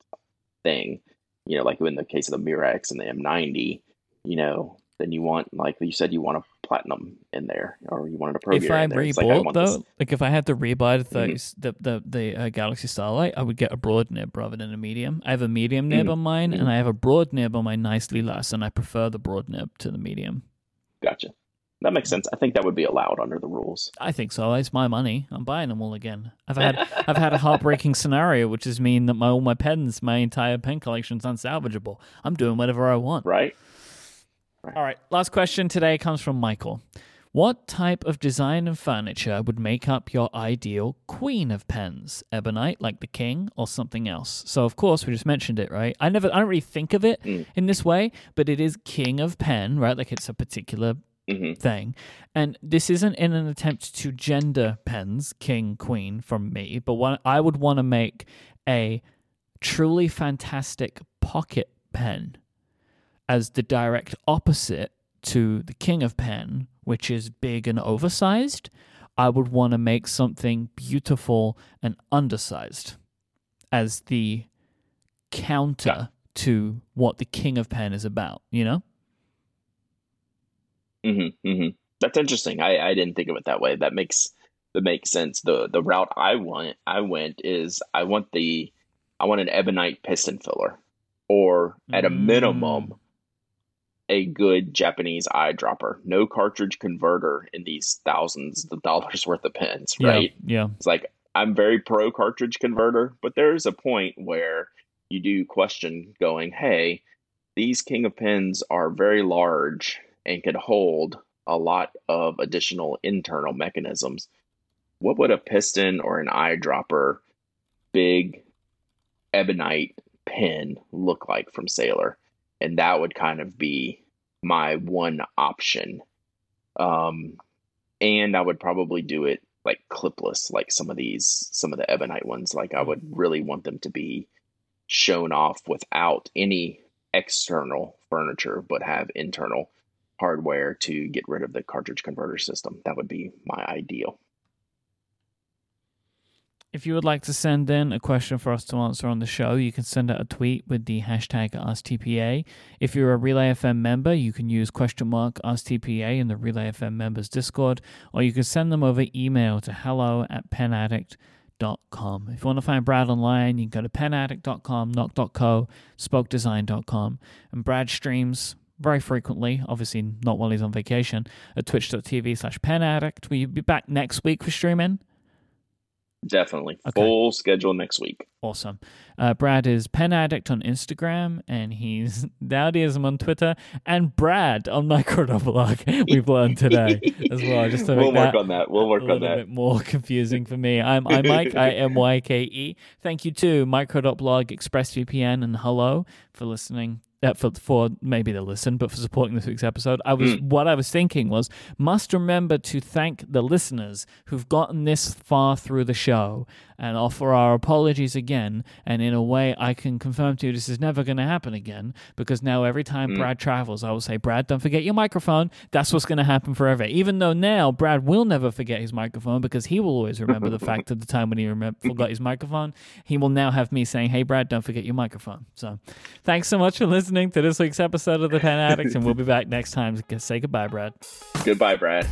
thing, you know, like in the case of the Murex and the M90, you know. Then you want, like you said, you want a Platinum in there, or you wanted a Pro Gear in there. If I rebought, like, though, this. Like if I had to rebuy the Galaxy Starlight, I would get a broad nib rather than a medium. I have a medium nib on mine, and I have a broad nib on my Nicely Lass, and I prefer the broad nib to the medium. Gotcha. That makes sense. I think that would be allowed under the rules. I think so. It's my money. I'm buying them all again. I've had a heartbreaking scenario, which is mean that all my pens, my entire pen collection is unsalvageable. I'm doing whatever I want. Right. Right. All right, last question today comes from Michael. What type of design and furniture would make up your ideal queen of pens? Ebonite, like the king, or something else? So, of course, we just mentioned it, right? I don't really think of it in this way, but it is king of pen, right? Like it's a particular thing. And this isn't in an attempt to gender pens, king, queen, from me, but what I would want to make a truly fantastic pocket pen as the direct opposite to the king of pen, which is big and oversized, I would want to make something beautiful and undersized as the counter to what the king of pen is about, you know? Mm-hmm, mm-hmm. That's interesting. I didn't think of it that way. That makes sense. The route I want an ebonite piston filler, or at a minimum, a good Japanese eyedropper. No cartridge converter in these thousands of dollars worth of pens, right? Yeah. It's like, I'm very pro cartridge converter, but there's a point where you do question going, hey, these king of pens are very large and could hold a lot of additional internal mechanisms. What would a piston or an eyedropper big ebonite pen look like from Sailor? And that would kind of be my one option. And I would probably do it like clipless, like some of the ebonite ones. Like, I would really want them to be shown off without any external furniture, but have internal hardware to get rid of the cartridge converter system. That would be my ideal. If you would like to send in a question for us to answer on the show, you can send out a tweet with the hashtag AskTPA. If you're a Relay FM member, you can use #AskTPA in the Relay FM members Discord, or you can send them over email to hello@penaddict.com. If you want to find Brad online, you can go to penaddict.com, knock.co, spokedesign.com, and Brad streams very frequently, obviously not while he's on vacation, at twitch.tv/penaddict. Will you be back next week for streaming? Definitely. Okay. Full schedule next week. Awesome. Brad is Pen Addict on Instagram, and he's Dowdyism on Twitter, and Brad on Micro.blog, we've learned today as well. Just to we'll work on that. We'll work on that. A little bit more confusing for me. I'm Mike, I-M-Y-K-E. Thank you to Micro.blog, ExpressVPN, and Hullo for listening. For maybe the listen, but for supporting this week's episode. What I was thinking was, must remember to thank the listeners who've gotten this far through the show and offer our apologies again. And in a way, I can confirm to you this is never going to happen again, because now every time Brad travels, I will say, Brad, don't forget your microphone. That's what's going to happen forever. Even though now Brad will never forget his microphone, because he will always remember the fact that the time when he forgot his microphone, he will now have me saying, hey, Brad, don't forget your microphone. So thanks so much for listening to this week's episode of The Pen Addict, and we'll be back next time. Say goodbye, Brad. Goodbye, Brad.